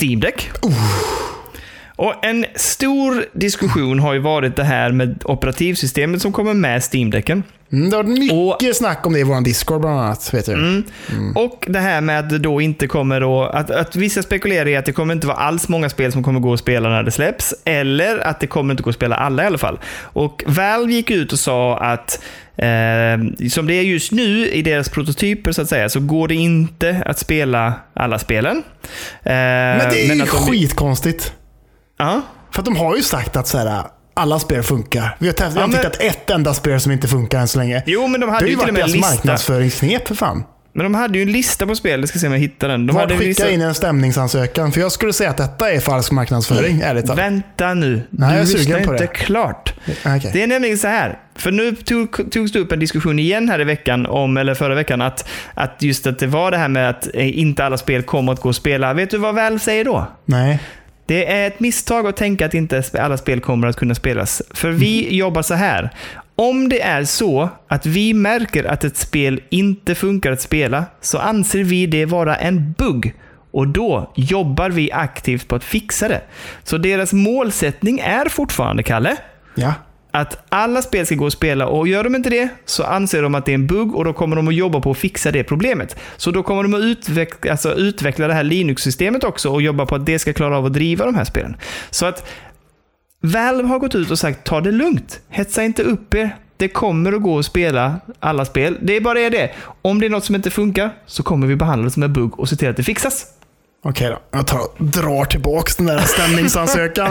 Steam Deck. Oh. Och en stor diskussion har ju varit det här med operativsystemet som kommer med Steam-decken. Mm, det har varit mycket och, snack om det i vår Discord bland annat, vet du. Mm. Mm. Och det här med att det då inte kommer då, att, att vissa spekulerar i att det kommer inte vara alls många spel som kommer gå att spela när det släpps. Eller att det kommer inte gå att spela alla i alla fall. Och Valve gick ut och sa att eh, som det är just nu i deras prototyper så att säga, så går det inte att spela alla spelen. Eh, men det är men ju skitkonstigt. Uh-huh. För att de har ju sagt att så här, alla spel funkar. Vi har testat, ja, jag har men... tittat ett enda spel som inte funkar än så länge. Jo, men de hade det ju till och med en lista. Det är ju varit deras marknadsföringsknep för fan. Men de hade ju en lista på spel, jag ska se om jag hittar den. De hade skicka in en stämningsansökan, för jag skulle säga att detta är falsk marknadsföring. Nej, ärligt. Vänta nu, nej, du jag är sugen på inte det. Klart. Okay. Det är nämligen så här, för nu tog, togs det upp en diskussion igen här i veckan om, eller förra veckan, att, att just att det var det här med att inte alla spel kommer att gå att spela. Vet du vad Valve säger då? Nej. Det är ett misstag att tänka att inte alla spel kommer att kunna spelas. För vi mm. jobbar så här. Om det är så att vi märker att ett spel inte funkar att spela, så anser vi det vara en bugg. Och då jobbar vi aktivt på att fixa det. Så deras målsättning är fortfarande, Kalle, ja, att alla spel ska gå och spela, och gör de inte det så anser de att det är en bugg, och då kommer de att jobba på att fixa det problemet. Så då kommer de att utveckla, alltså utveckla det här Linux-systemet också, och jobba på att det ska klara av att driva de här spelen. Så att Valve har gått ut och sagt, ta det lugnt, hetsa inte upp er, det kommer att gå att spela alla spel. Det är bara det. Om det är något som inte funkar så kommer vi behandla det som en bugg och se till att det fixas. Okej då, jag tar, drar tillbaka den där stämningsansökan.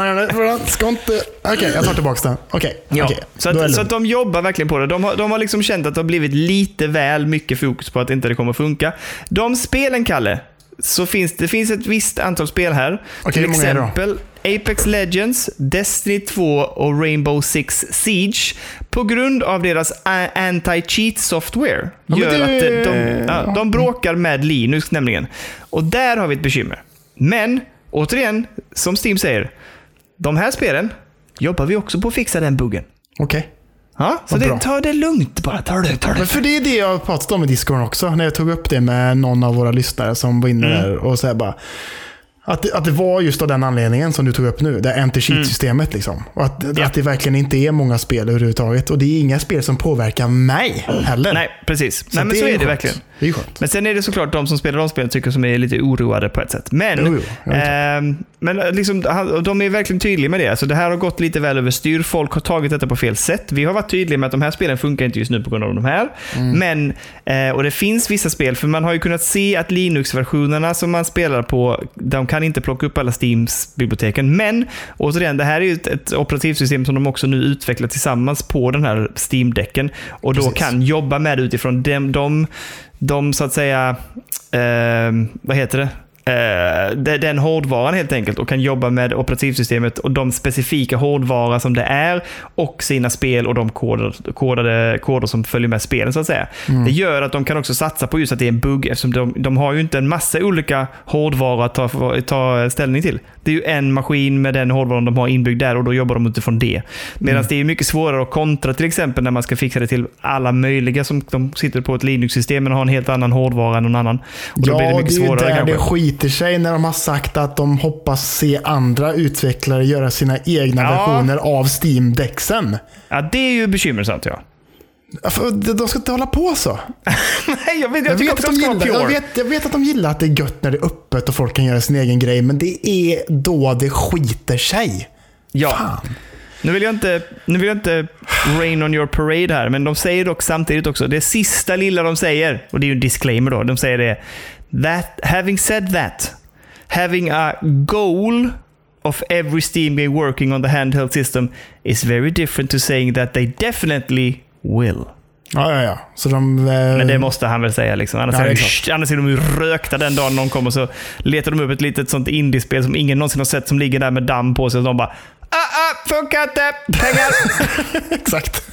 Ska inte... Okej, jag tar tillbaka den. Okej, ja. Okej. Så, att, så att de jobbar verkligen på det. De har, de har liksom känt att det har blivit lite väl mycket fokus på att inte det kommer att funka. De spelen, Kalle, så finns det finns ett visst antal spel här. Okej, till exempel Apex Legends, Destiny två och Rainbow Six Siege, på grund av deras anti-cheat software gör ja, det... att de, ja, de bråkar med Linux nämligen. Och där har vi ett bekymmer. Men återigen, som Steam säger, de här spelen jobbar vi också på att fixa den buggen. Okej. Okay. Ja, så det, ta det lugnt bara, ta det, ta det. Men för det är det jag pratat om i Discord också, när jag tog upp det med någon av våra lyssnare som var inne mm. där och så här bara att det, att det var just av den anledningen som du tog upp nu, det anti-cheat-systemet mm. liksom. Och att, ja. att det verkligen inte är många spel överhuvudtaget. Och det är inga spel som påverkar mig heller. Nej, precis. Så, nej, men det så är det skönt. Verkligen. Det är skönt. Men sen är det såklart de som spelar de spelen tycker som är lite oroade på ett sätt. Men, jo, jo, eh, men liksom, de är verkligen tydliga med det. Alltså, det här har gått lite väl överstyr. Folk har tagit detta på fel sätt. Vi har varit tydliga med att de här spelen funkar inte just nu på grund av de här. Mm. Men, eh, och det finns vissa spel, för man har ju kunnat se att Linux-versionerna som man spelar på, de kan inte plocka upp alla Steam-biblioteken. Men återigen, det här är ju ett, ett operativsystem som de också nu utvecklar tillsammans på den här Steam-däcken. Och precis. Då kan jobba med utifrån dem, de, de så att säga, eh, vad heter det? Eh, den hårdvaran helt enkelt. Och kan jobba med operativsystemet och de specifika hårdvara som det är. Och sina spel och de koder, kodade, koder som följer med spelen så att säga. Mm. Det gör att de kan också satsa på just att det är en bugg. Eftersom de, de har ju inte en massa olika hårdvara att ta, ta ställning till. Det är ju en maskin med den hårdvaran de har inbyggd där, och då jobbar de utifrån det. Medan mm. det är mycket svårare att kontra till exempel när man ska fixa det till alla möjliga som de sitter på ett Linux-system och har en helt annan hårdvara än någon annan. Och då ja, blir det mycket svårare kanske. Det skiter sig när de har sagt att de hoppas se andra utvecklare göra sina egna ja. versioner av Steam-däcksen. Ja, det är ju bekymmersamt, ja. De ska inte hålla på så. Nej, jag, vet, jag, jag, vet att de gillar, jag, vet, jag vet att de gillar att det är gött när det är öppet och folk kan göra sin egen grej, men det är då det skiter sig. Ja. Fan. Nu vill jag inte, nu vill jag inte rain on your parade här, men de säger dock samtidigt också, det sista lilla de säger, och det är ju en disclaimer då, de säger det, that having said that, having a goal of every Steam game working on the handheld system is very different to saying that they definitely will. Ja, ja, ja. Så de, eh... Men det måste han väl säga liksom. Annars, ja, är, de, annars är de ju rökta den dagen någon kommer, så letar de upp ett litet sånt indiespel som ingen någonsin har sett, som ligger där med damm på sig, och de bara ah, ah, funkar inte, pengar. Exakt.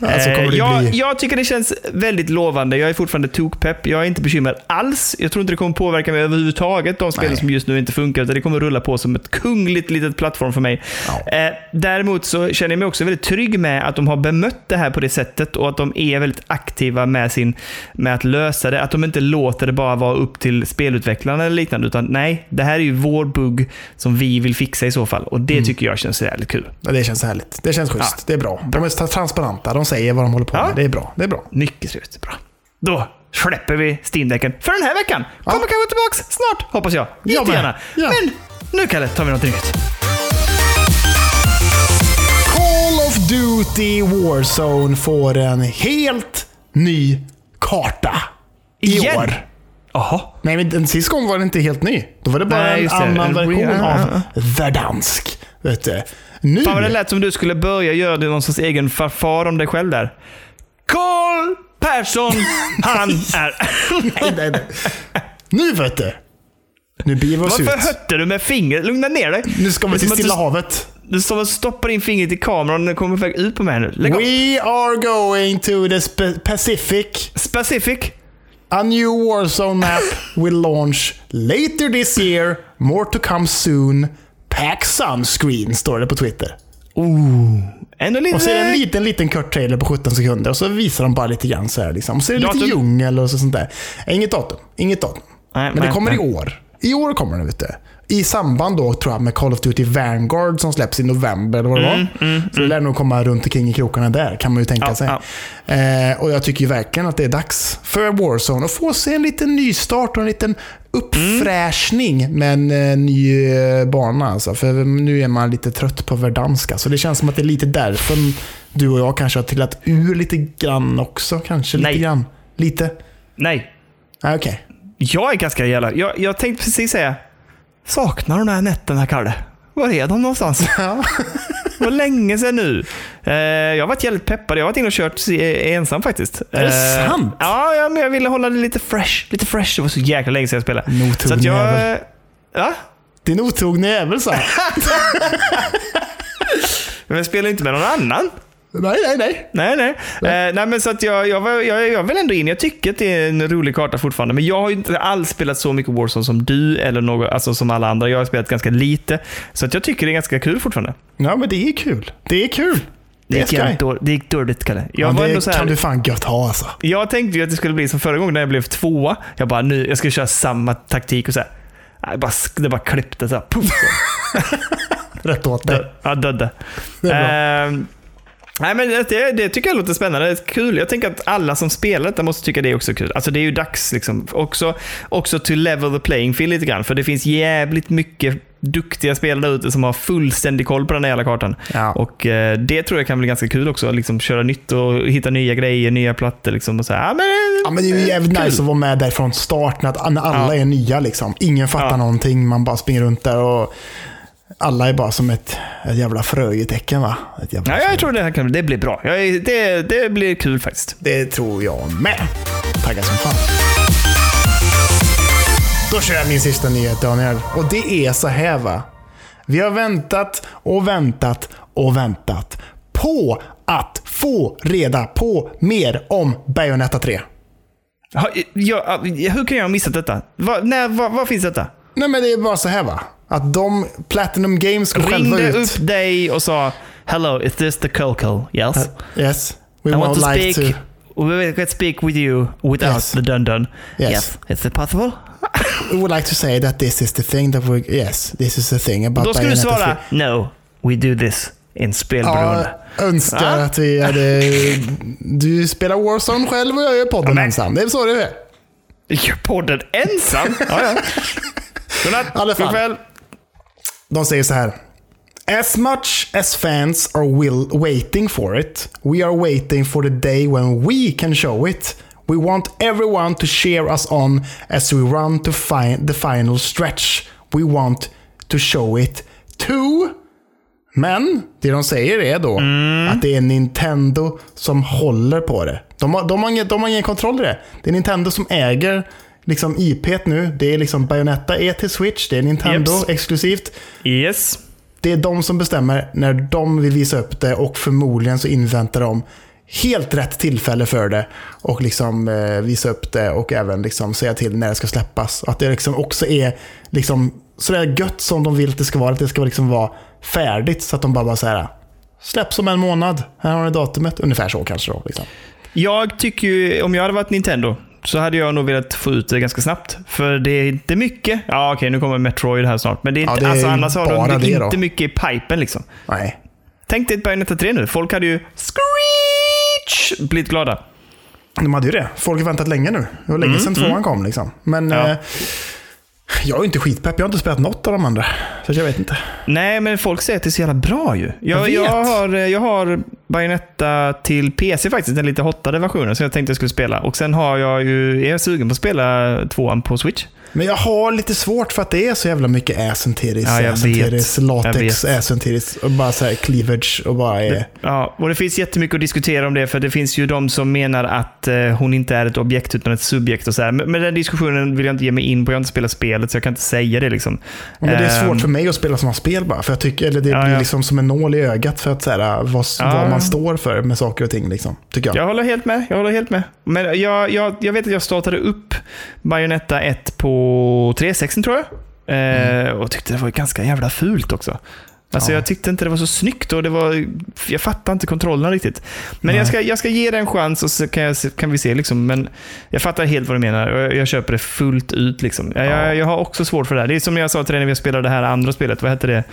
Alltså, eh, det jag, bli... jag tycker det känns väldigt lovande. Jag är fortfarande tokpepp. Jag är inte bekymrad alls. Jag tror inte det kommer påverka mig överhuvudtaget, de spel som just nu inte funkar, utan det kommer rulla på som ett kungligt litet plattform för mig. Ja. eh, Däremot så känner jag mig också väldigt trygg med att de har bemött det här på det sättet, och att de är väldigt aktiva med, sin, med att lösa det. Att de inte låter det bara vara upp till spelutvecklarna eller liknande, utan nej, det här är ju vår bugg som vi vill fixa i så fall. Och det mm. tycker jag känns jävligt kul. Ja, det känns härligt, det känns schysst, ja. Det är bra. De är transparenta, de säger vad de håller på med. Ja. Det är bra, det är bra. Mycket trevligt, bra. Då släpper vi Steam-däcken för den här veckan. Ja. Kommer kanske tillbaks snart, hoppas jag. Lite gärna. Ja. Men nu, Kalle, tar vi något nytt. Call of Duty Warzone får en helt ny karta i igen? År. Aha. Nej, men den sista gången var den inte helt ny. Då var det bara nej, en annan version av Verdansk. Vet du. Nu. Fan, vad det lät som du skulle börja göra någon sorts egen farfar om dig själv där. Call Persson, han är... nej, nej, nej. Nu vet du. Nu beger vi oss ut. Varför hötter du med fingret? Lugna ner dig. Nu ska vi till Stilla du, havet. Du står och stoppar in fingret i kameran och den kommer ut på mig nu. Lägg We upp. Are going to the spe- Pacific. Pacific. A new Warzone map will launch later this year. More to come soon. Pack sunscreen, står det på Twitter. Oh. Ändå lite... Och så är det en liten, liten kort trailer på sjutton sekunder. Och så visar de bara lite grann så här liksom. Och så är det datum. Lite djungel och så, sånt där. Inget datum, inget datum. Nej, men det kommer nej. i år. I år kommer det, vet du. I samband då, tror jag, med Call of Duty Vanguard som släpps i november eller vad det mm, var. Mm, så det lär nog komma runt omkring i krokarna där, kan man ju tänka ja, sig. Ja. Eh, och jag tycker ju verkligen att det är dags för Warzone att få se en liten nystart och en liten uppfräschning mm. med en eh, ny bana. Alltså. För nu är man lite trött på verdanska. Så det känns som att det är lite därför du och jag kanske har trillat ur lite grann också. Kanske lite Nej. grann. Lite? Nej. Ah, okej. Okay. Jag är ganska jävla... Jag, jag tänkte precis säga... Saknar de här nätterna, Kalle? Var är de någonstans? Ja. Vad länge sedan nu. Eh, jag har varit jävligt peppad. Jag har varit in och kört ensam faktiskt. Är det eh, sant? Ja, ja, men jag ville hålla det lite fresh. Lite fresh. Det var så jäkla länge sedan jag spelade. Notog så att jag... Jävel. Ja? Din otogna jävel, sa jag. Men jag spelar inte med någon annan. Nej, nej, nej. Nej, nej. Nej. Eh, nej men så att jag, jag, jag, jag, jag vill ändå in. Jag tycker att det är en rolig karta fortfarande. Men jag har ju inte alls spelat så mycket Warzone som du eller något, alltså som alla andra. Jag har spelat ganska lite. Så att jag tycker det är ganska kul fortfarande. Ja, men det är kul. Det är kul. Det gick, jag då, det gick dåligt, Kalle. Jag ja, var det så här, kan du fan gött ha alltså. Jag tänkte ju att det skulle bli som förra gången när jag blev tvåa. Jag bara, nu, jag ska köra samma taktik och så här. Jag bara, det bara klippte så här. Puff. Rätt åt det. Ja, dödde. Det är bra. Eh, Nej, men det, det tycker jag låter spännande. Det är kul. Jag tänker att alla som spelar det måste tycka det är också kul. Alltså det är ju dags liksom. Också, också to level the playing field lite grann. För det finns jävligt mycket duktiga spelare ute som har fullständig koll på den här jävla kartan. Ja. Och eh, det tror jag kan bli ganska kul också. Liksom köra nytt och hitta nya grejer, nya plattor liksom. Och så här, ah, men, ja, men det är ju jävligt nice att vara med där från starten. Att alla ja. är nya liksom. Ingen fattar ja. någonting. Man bara springer runt där och... Alla är bara som ett, ett jävla fröjetecken, va? Ett jävla ja, jag fröjetecken. Tror det här kan, det blir bra. Jag, det, det blir kul faktiskt. Det tror jag med. Tackar som fan. Då kör jag min sista nyhet, Daniel. Och det är så här, va? Vi har väntat och väntat och väntat på att få reda på mer om Bayonetta tre. Ha, jag, hur kan jag ha missat detta? Va, när, va, vad finns detta? Nej, men det är bara så här, va? Att de Platinum Games skulle själva ut. Ringde upp dig och sa hello, is this the Coco? Yes. Uh, yes. We I want to like speak to... We can speak with you without yes. the dun-dun. Yes. yes. Is it possible? We would like to say that this is the thing that we... Yes, this is the thing about... Då skulle du svara, no, we do this in spelberoende. Ja, önskar ah. att vi hade... Du spelar Warzone själv och jag gör podden ja, ensam. Det är så det är. Gör podden ensam? Ja, ja. Godnatt, alla fall. Godkväll. De säger så här. As much as fans are will waiting for it, we are waiting for the day when we can show it. We want everyone to cheer us on as we run to find the final stretch. We want to show it too. Men det de säger är då mm. att det är Nintendo som håller på det. De har, de har, ingen, de har ingen kontroll i det. Det är Nintendo som äger... Liksom I P nu, det är liksom Bayonetta är till Switch, det är Nintendo Yeps. exklusivt. Yes. Det är de som bestämmer när de vill visa upp det och förmodligen så inväntar de helt rätt tillfälle för det och liksom eh, visa upp det och även liksom säga till när det ska släppas. Att det liksom också är liksom sådär gött som de vill att det ska vara, att det ska liksom vara färdigt så att de bara, bara så här släpps om en månad, här har ni datumet, ungefär så kanske då. Liksom. Jag tycker ju, om jag hade varit Nintendo så hade jag nog velat få ut det ganska snabbt. För det är inte mycket. Ja, okej, nu kommer Metroid här snart. Men det är inte, ja, alltså, annars har de det inte då. Mycket i pipen liksom. Nej. Tänk dig ett Bayonetta tre nu. Folk hade ju screech blivit glada. De hade ju det. Folk har väntat länge nu. Det var länge mm, sedan tvåan mm. kom liksom. Men ja. eh, jag är inte skitpepp. Jag har inte spelat något av de andra. Så jag vet inte. Nej, men folk säger att det är så jävla bra ju. Jag, jag, vet. jag, har, jag har Bayonetta till P C faktiskt. Den lite hottade versionen som jag tänkte jag skulle spela. Och sen har jag ju, är jag sugen på att spela tvåan på Switch. Men jag har lite svårt för att det är så jävla mycket asenteris, ja, asenteris, latex, asenteris och bara så här cleavage och bara är... Det, ja, och det finns jättemycket att diskutera om det, för det finns ju de som menar att hon inte är ett objekt utan ett subjekt och så här. Men, men den diskussionen vill jag inte ge mig in på, jag har inte spelat spelet så jag kan inte säga det liksom. Men det är svårt för mig att spela sådana spel bara, för jag tycker, eller det ja, blir ja. liksom som en nål i ögat för att så här, vad, ja. vad man står för med saker och ting liksom, tycker jag. Jag håller helt med, jag håller helt med. Men jag, jag, jag vet att jag startade upp Bayonetta ett på tre sextio tror jag. Mm. Eh, och tyckte det var ganska jävla fult också. Alltså ja. jag tyckte inte det var så snyggt och det var, jag fattar inte kontrollen riktigt. Men Nej. jag ska jag ska ge det en chans och så kan jag kan vi se liksom, men jag fattar helt vad du menar och jag, jag köper det fullt ut liksom. Jag, ja. jag, jag har också svårt för det här. Det är som jag sa till dig när vi spelade det här andra spelet, vad heter det?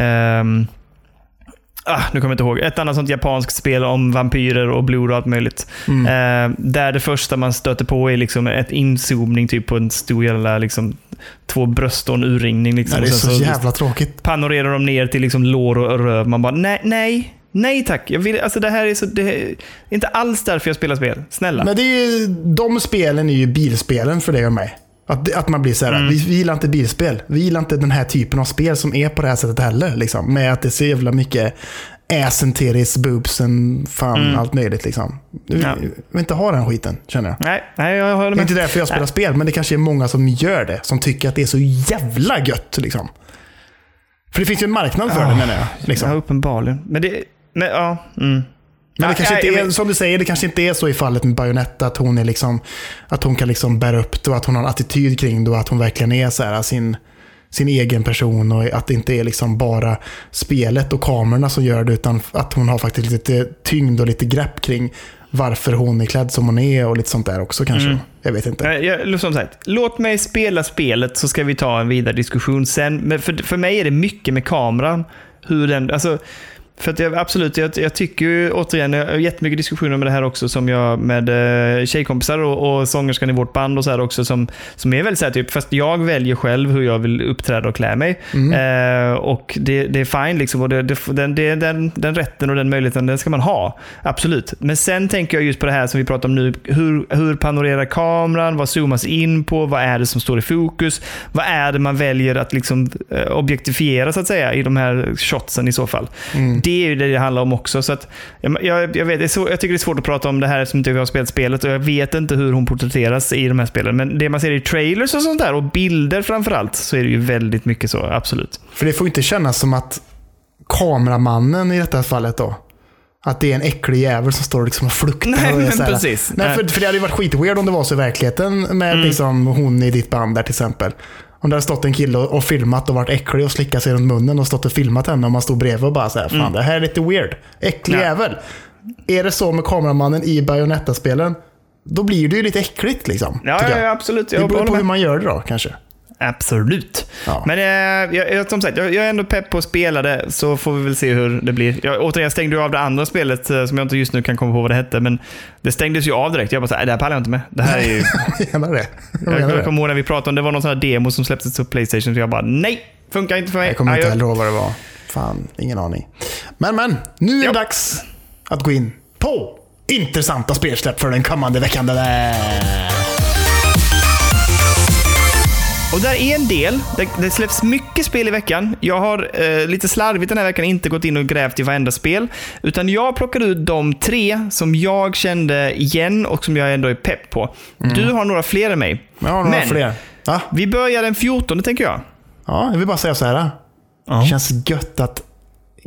Ehm Ah, nu kommer jag inte ihåg. Ett annat sånt japanskt spel om vampyrer och blod och allt möjligt. Mm. Eh, där det första man stöter på är liksom ett inzoomning typ på en stor jävla liksom, två bröst och en urringning. Liksom. Nej, det är så, så jävla tråkigt. Panorerar de ner till liksom lår och röv. Man bara, nej, nej. Nej tack, jag vill, alltså det här är så, det är inte alls därför jag spelar spel. Snälla. Men det är ju, de spelen är ju bilspelen för dig och mig. Att, att man blir så här, mm. vi, vi gillar inte bilspel. Vi gillar inte den här typen av spel som är på det här sättet heller liksom. Med att det är så jävla mycket asenteris, boobsen, fan, mm. allt möjligt liksom. Vi, ja. vi vill inte ha den skiten, känner jag. Nej, nej jag håller med. Det är inte därför jag spelar nej. spel, men det kanske är många som gör det, som tycker att det är så jävla gött liksom. För det finns ju en marknad för oh, det, menar jag liksom. Ja, uppenbarligen. Men det, men ja, mm. Men det kanske inte är, som du säger, det kanske inte är så i fallet med Bayonetta att hon är liksom, att hon kan liksom bära upp det och att hon har en attityd kring det och att hon verkligen är så här, sin, sin egen person och att det inte är liksom bara spelet och kamerorna som gör det, utan att hon har faktiskt lite tyngd och lite grepp kring varför hon är klädd som hon är och lite sånt där också kanske. Mm. Jag vet inte. Jag, som sagt, låt mig spela spelet så ska vi ta en vidare diskussion sen. Men för, för mig är det mycket med kameran, hur den... Alltså, för att jag, absolut, jag, jag tycker ju återigen, jag har jättemycket diskussioner med det här också som jag med eh, tjejkompisar och, och sångerskan i vårt band och så här också som, som är väl så här typ, fast jag väljer själv hur jag vill uppträda och klä mig mm. eh, och det, det är fine liksom, och det, det, den, det, den, den rätten och den möjligheten, den ska man ha, absolut. Men sen tänker jag just på det här som vi pratar om nu, hur, hur panorerar kameran, vad zoomas in på, vad är det som står i fokus, vad är det man väljer att liksom eh, objektifiera så att säga i de här shotsen i så fall. Mm. Det är ju det det handlar om också, så att jag, jag vet, det är så, jag tycker det är svårt att prata om det här eftersom inte vi har spelat spelet och jag vet inte hur hon porträtteras i de här spelen, men det man ser i trailers och sånt där och bilder framförallt, så är det ju väldigt mycket så, absolut. För det får inte kännas som att kameramannen i detta fallet då, att det är en äcklig jävel som står liksom och fluktar. Nej, och men precis. Nej, för, för det hade ju varit skitweird om det var så i verkligheten med mm. liksom hon i ditt band där till exempel. Om det har stått en kille och filmat och varit äcklig och slickat sig runt munnen och stått och filmat henne och man stod bredvid och bara så här, fan mm. det här är lite weird. Äcklig ja. jävel. Är det så med kameramannen i Bayonetta-spelen, då blir det ju lite äckligt liksom. Ja, ja, ja absolut. Jag det beror på hur man gör det då kanske. Absolut. Ja. Men eh, jag, som sagt, jag, jag är ändå pepp på att spela det, så får vi väl se hur det blir. Jag, återigen stängde jag av det andra spelet som jag inte just nu kan komma på vad det hette, men det stängdes ju av direkt. Jag bara såhär, det här pallar jag inte med. Det här är ju... jag menar det. Jag, menar jag kommer ihåg när vi pratade om det var någon sån här demo som släpptes på PlayStation, så jag bara, nej, funkar inte för mig. Jag kommer inte heller ihåg vad det var. Fan, ingen aning. Men, men, nu är det jo. dags att gå in på intressanta spelsläpp för den kommande veckan. Där. Och där är en del, det, det släpps mycket spel i veckan. Jag har eh, lite slarvigt den här veckan inte gått in och grävt i varenda spel, utan jag plockade ut de tre som jag kände igen och som jag ändå är pepp på. Mm. Du har några fler än mig. Jag har några Men, fler. Va? Vi börjar den fjortonde tänker jag. Ja, jag vill bara säga så här. Ja. Det känns gött att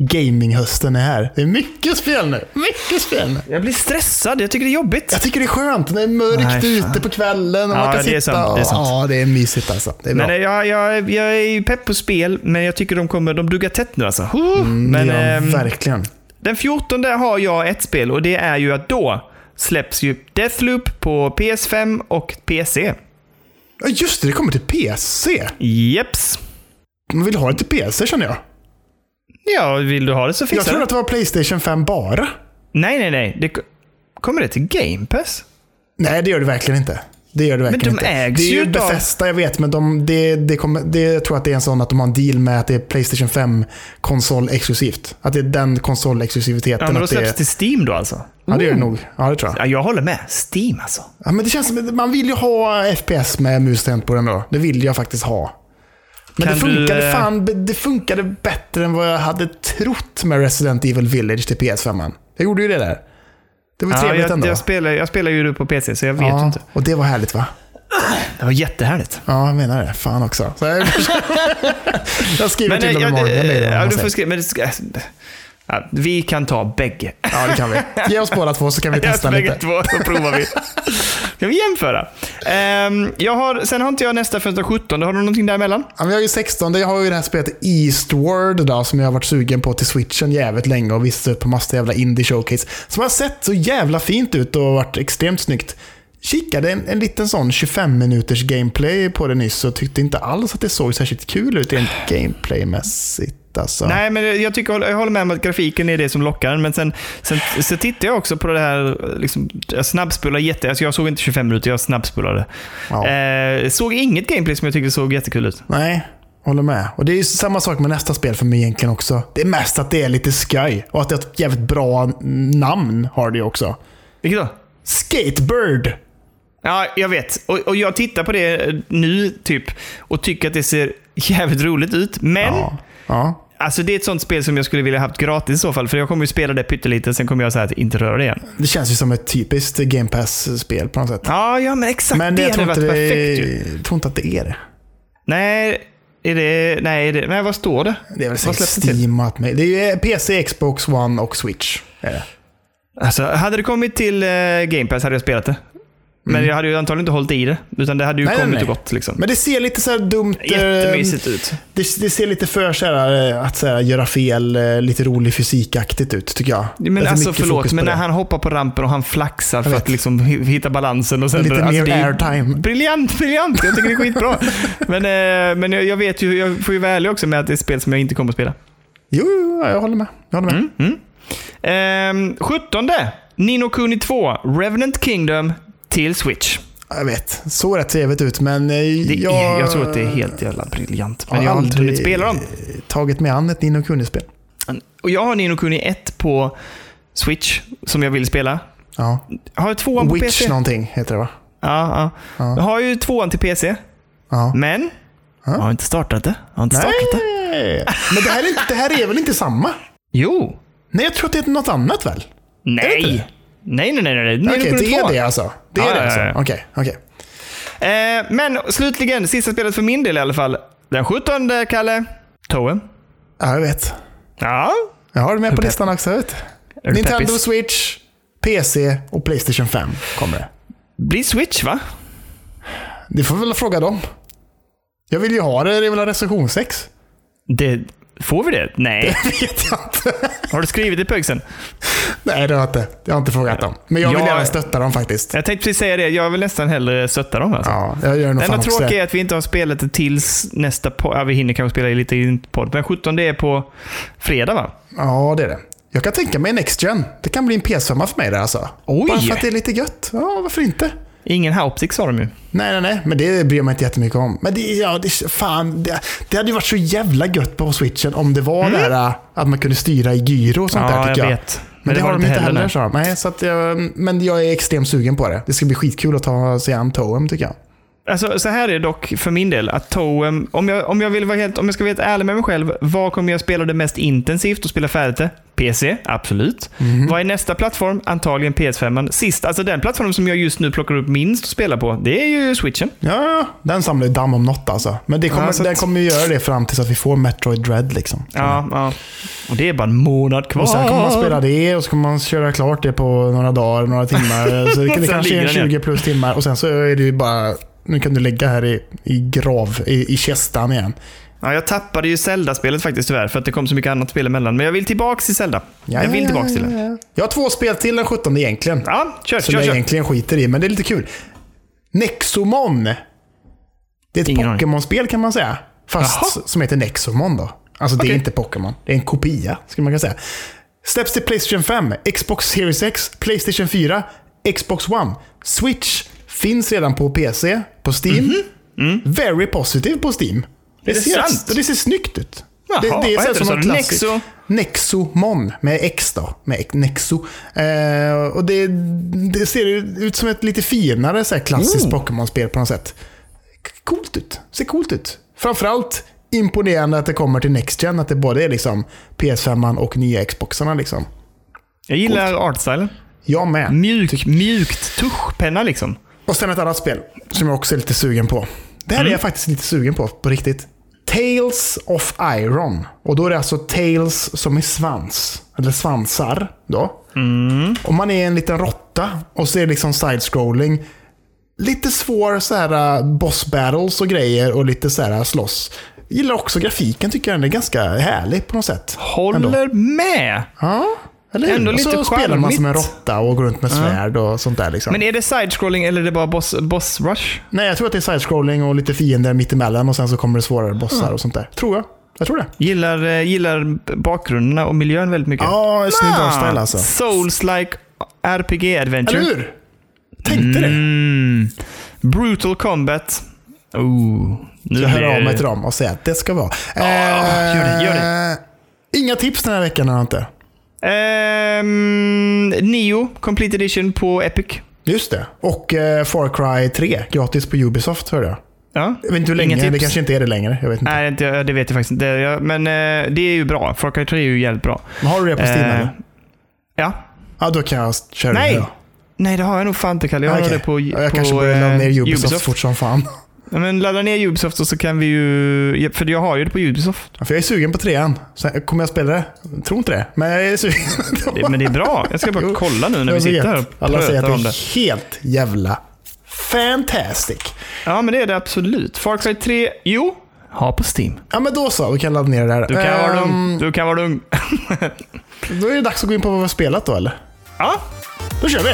gaminghösten är här. Det är mycket spel nu. Mycket spel nu. Jag blir stressad. Jag tycker det är jobbigt. Jag tycker det är skönt. Det är mörkt Nej, ute på kvällen och ja, man kan sitta. Sant, det ja, det är mysigt alltså. Det är bra. Men jag, jag, jag är ju pepp på spel, men jag tycker de kommer, de duggar tätt nu alltså. Uh, mm, men, ja, eh, verkligen. Den fjortonde har jag ett spel och det är ju att då släpps ju Deathloop på P S fem och P C. Ja, just det. Det kommer till P C. Jeps. Man vill ha det till P C känner jag. Ja, vill du ha det så fixar det. Jag trodde att det var PlayStation fem bara. Nej, nej, nej. Det, kommer det till Game Pass? Nej, det gör det verkligen inte. Det gör det verkligen inte. Men de ägs inte. Ju det är ju utav... Bethesda, jag vet, men de, det, det kommer, det, jag tror att det är en sån att de har en deal med att det är PlayStation fem konsol exklusivt. Att det är den konsolexklusiviteten. Ja, men då släpps det till Steam då alltså? Ja, det gör det nog. Ja, det tror jag. Ja, jag håller med. Steam alltså. Ja, men det känns som, man vill ju ha F P S med mustent på den då. Det vill jag faktiskt ha. Men kan det funkade du... fan, det funkade bättre än vad jag hade trott med Resident Evil Village till P S fem. Jag gjorde ju det där. Det var trevligt ja, jag, ändå. Jag spelar, jag spelar ju på P C så jag vet ja, inte. Och det var härligt va? Det var jättehärligt. Ja, jag menar det. Fan också. Så jag, jag skriver men, till dem imorgon. Jag, jag, jag, du får skriva, men det ska, ja, vi kan ta bägge. Ja, det kan vi. Ge oss båda två så kan vi testa lite. Två, så provar vi. Kan vi jämföra? Um, jag har, sen har inte jag nästa första sjutton. Har du någonting däremellan? Ja, men jag är ju sexton. Jag har ju det här spelet Eastward då, som jag har varit sugen på till Switchen jävligt länge och visst ut på massa jävla indie showcase som har sett så jävla fint ut och varit extremt snyggt. Kikade en, en liten sån tjugofem minuters gameplay på det nyss och tyckte inte alls att det såg särskilt kul ut rent gameplaymässigt. Alltså. Nej, men jag, tycker, jag håller med om att grafiken är det som lockar. Men sen, sen så tittar jag också på det här liksom, jag snabbspullade jätte, alltså jag såg inte tjugofem minuter, jag snabbspullade ja. eh, Såg inget gameplay som jag tyckte såg jättekul ut. Nej, håller med. Och det är ju samma sak med nästa spel för mig egentligen också. Det är mest att det är lite skoj. Och att det är ett jävligt bra namn har det också. Vilket då? Skatebird. Ja, jag vet. Och, och jag tittar på det nu typ och tycker att det ser jävligt roligt ut. Men ja. Ja. Alltså det är ett sånt spel som jag skulle vilja haft gratis i så fall. För jag kommer ju spela det pyttelite. Sen kommer jag säga att inte röra det igen. Det känns ju som ett typiskt Game Pass-spel på något sätt. Ja, ja men exakt. Men det hade varit perfekt det, ju. Jag tror inte att det är det. Nej, är det, nej, är det, nej vad står det? Det är väl Steam till? Det är ju P C, Xbox One och Switch är det. Alltså hade det kommit till Game Pass hade jag spelat det. Mm. Men jag hade ju antagligen inte hållit i det. Utan det hade ju nej, kommit nej. och gått liksom. Men det ser lite så här dumt. Jättemysigt eh, ut. Det, det ser lite för så här, att så här, göra fel. Lite rolig fysikaktigt ut tycker jag. Men alltså förlåt, men när han hoppar på rampen och han flaxar jag för vet. Att liksom hitta balansen och sen, lite alltså, mer airtime. Briljant, briljant, jag tycker det är skitbra. Men, eh, men jag, jag vet ju, jag får ju vara ärlig också med att det är ett spel som jag inte kommer att spela. Jo, jag håller med, jag håller med. Mm, mm. Eh, sjuttonde Nino Kuni två Revenant Kingdom till Switch. Jag vet, så rätt trevligt ut men är, jag... jag tror att det är helt jävla briljant. Men jag har aldrig hunnit spela dem. Tagit med an ett Nino Kuni-spel. Och jag har Nino Kuni ett på Switch som jag vill spela. Ja. Har tvåan på Witch P C. Witch någonting heter det va? Ja, ja. ja. Jag har ju tvåan till P C. Ja. Men ja. Jag har inte startat det. Jag har inte startat det. Men det här, är, det här är väl inte samma? Jo. Nej, jag tror att det är något annat väl? Nej. Nej, nej, nej, nej. Nino Okej, Kuni det är två. Det alltså. Det är ah, det alltså. Okej, okej. Okay, okay. eh, men slutligen, sista spelet för min del i alla fall. Den sjuttonde, Kalle. Toe. Ja, jag vet. Ja. Jag har det med på listan också. Vet. Nintendo peppis? Switch, P C och PlayStation fem kommer det. Blir Switch, va? Det får väl fråga dem. Jag vill ju ha det. Det är väl en recension sex. Det... Får vi det? Nej. Det vet jag inte. Har du skrivit i pögsen? Nej, det har jag inte. Jag har inte frågat dem. Men jag vill gärna stötta dem faktiskt. Jag tänkte precis säga det. Jag vill nästan hellre stötta dem. Alltså. Ja, jag gör nog fan också det. Det tråkiga är att vi inte har spelat det tills nästa podd. Ja, vi hinner kanske spela lite i podd. Men sjutton det är på fredag va? Ja, det är det. Jag kan tänka mig Next Gen. Det kan bli en P S fem för mig där alltså. Oj! Bara för att det är lite gött. Ja, varför inte? Ingen Hauptix har de ju. Nej, nej, nej. Men det bryr man inte jättemycket om. Men det, ja, det, fan, det, det hade ju varit så jävla gött på Switchen om det var mm. där att man kunde styra i gyro och sånt ja, där tycker jag. jag. Vet. Men, men det, det har de inte heller. heller så. Nej, så att jag, men jag är extremt sugen på det. Det ska bli skitkul att ta sig an Toem tycker jag. Alltså, så här är det dock för min del att Toem, om jag, om jag vill vara helt, om jag ska vara helt ärlig med mig själv, vad kommer jag spela det mest intensivt och spela färdigt det? P C, absolut. Mm. Vad är nästa plattform? Antagligen P S fem. Sist, alltså den plattform som jag just nu plockar upp minst att spela på, det är ju Switchen. Ja, den samlar ju damm om något alltså. Men det kommer, ja, att... den kommer ju göra det fram tills att vi får Metroid Dread liksom. Ja, ja. Och det är bara en månad kvar. Och sen kommer man spela det och så kommer man köra klart det på några dagar, några timmar. Så det, det kanske är tjugo plus timmar. Och sen så är det ju bara... Nu kan du lägga här i, i grav, i, i kästan igen. Ja, jag tappade ju Zelda-spelet faktiskt tyvärr för att det kom så mycket annat spel emellan. Men jag vill tillbaka till Zelda. Ja, jag vill tillbaka till det. Ja, ja. Jag har två spel till den sjutton egentligen. Ja, kör, som kör, jag kör. Egentligen skiter i, men det är lite kul. Nexomon. Det är ett Ingen Pokémon-spel kan man säga. Fast Jaha. som heter Nexomon då. Alltså det okay. är inte Pokémon, det är en kopia skulle man kunna säga. Släpps till PlayStation fem, Xbox Series X, PlayStation fyra, Xbox One, Switch, Finns redan på P C, på Steam. Mm-hmm. Mm. Very positive på Steam. Det, det, ser, sant? det ser snyggt ut. Jaha, det, det är så, som så? En klassisk Nexo? Nexomon med X då, med Nexo. Eh, och det, det ser ut som ett lite finare så här klassiskt mm. Pokémon-spel på något sätt. Coolt ut, ser coolt ut. Framförallt imponerande att det kommer till Next Gen, att det både är liksom P S fem och nya Xboxarna liksom. Jag gillar artstylen. Jag med. Mjuk, mjukt tuschpenna liksom. Och sen ett annat spel som jag också är lite sugen på. Det här mm. är jag faktiskt lite sugen på, på riktigt. Tales of Iron. Och då är det alltså Tales som är svans. Eller svansar då. Mm. Och man är en liten råtta. Och så är det liksom side-scrolling. Lite svår så här boss battles och grejer. Och lite så här slåss. Jag gillar också grafiken, tycker jag den är ganska härlig på något sätt. Håller ändå med. Ja. Eller ändå lite så spelar man som en råtta och går runt med svärd ja. Och sånt där liksom. Men är det side-scrolling eller är det bara boss, boss rush? Nej, jag tror att det är side-scrolling och lite fiender mittemellan. Och sen så kommer det svårare bossar mm. och sånt där. Tror jag, jag tror det. Gillar, gillar bakgrunderna och miljön väldigt mycket. Ja, snygg avstil alltså. Souls-like R P G-adventure. Eller hur? Tänkte mm. det. Brutal combat. Oh, nu jag hör det... av mig till dem och säger att det ska vara oh, eh, gör det, gör det. Inga tips den här veckan eller inte? Um, Neo Complete Edition på Epic. Just det. Och uh, Far Cry tre gratis på Ubisoft, hörde jag. Ja. Jag vet inte hur länge, det kanske inte är det längre, jag vet inte. Nej, det vet jag faktiskt inte. Jag, men uh, det är ju bra. Far Cry tre är ju jävligt bra. Men har du det på Steam uh, eller? Ja. Ja, då kan jag köra Nej. det. Nej. Nej, det har jag nog fan inte, Kalle. Jag har okay. det på Jag på, kanske börjar ladda ner Ubisoft, Ubisoft fort som fan. Men ladda ner Ubisoft och så kan vi ju... För jag har ju det på Ubisoft. Ja, för jag är sugen på trean. Sen kommer jag spela det? Jag tror inte det. Men jag är sugen. Men det är bra. Jag ska bara kolla nu när jag vi sitter vet. här och alla säger att det är helt jävla fantastic. Ja, men det är det absolut. Far Cry tre, jo. Ha på Steam. Ja, men då så. Du kan ladda ner det där. Du kan vara um, ung. Du kan vara ung. Då är det dags att gå in på vad vi har spelat då, eller? Ja. Då kör vi.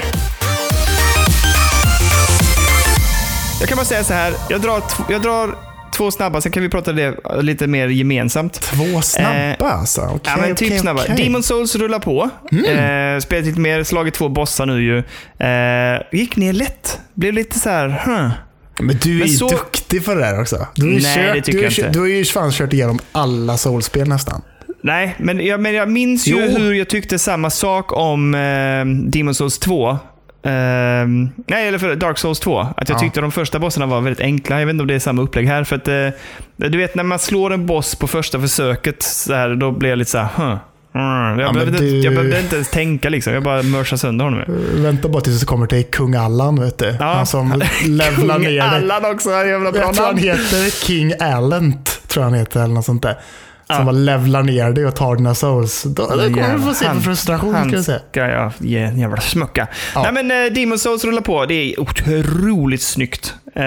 Jag kan bara säga så här, jag drar, t- jag drar två snabba, sen kan vi prata det lite mer gemensamt. Två snabba eh, alltså? Okay, ja, men typ okay, snabba. Okay. Demon's Souls rullar på. Mm. Eh, spelat lite mer, slagit två bossar nu ju. Eh, gick ner lätt. Blev lite så här... Huh. Men du är men så... duktig för det där också. Du Nej, kört, det tycker du, jag inte. Du har ju fan kört igenom alla Souls-spel nästan. Nej, men jag, men jag minns jo. ju hur jag tyckte samma sak om eh, Demon's Souls två. Uh, nej, eller för Dark Souls två. Att jag ja. tyckte de första bossarna var väldigt enkla. Jag vet inte om det är samma upplägg här. För att uh, du vet, när man slår en boss på första försöket så här, då blir jag lite så här huh. mm. jag, ja, behövde, du... jag behövde inte ens tänka liksom. Jag bara mörsade sönder honom. Vänta bara tills det kommer till Kung Allan, vet du. Ja. Han som levlar ner. Kung Allan också, jävla bra. Jag tror han heter King Allent, tror han heter, eller något sånt där. Som ja. bara levlar ner dig och tar dina souls. Då kommer du få se frustration, han, ska jag säga. Ja, ja, jävla smöcka. Ja. Nej, men Demon's Souls rullar på. Det är otroligt snyggt, eh,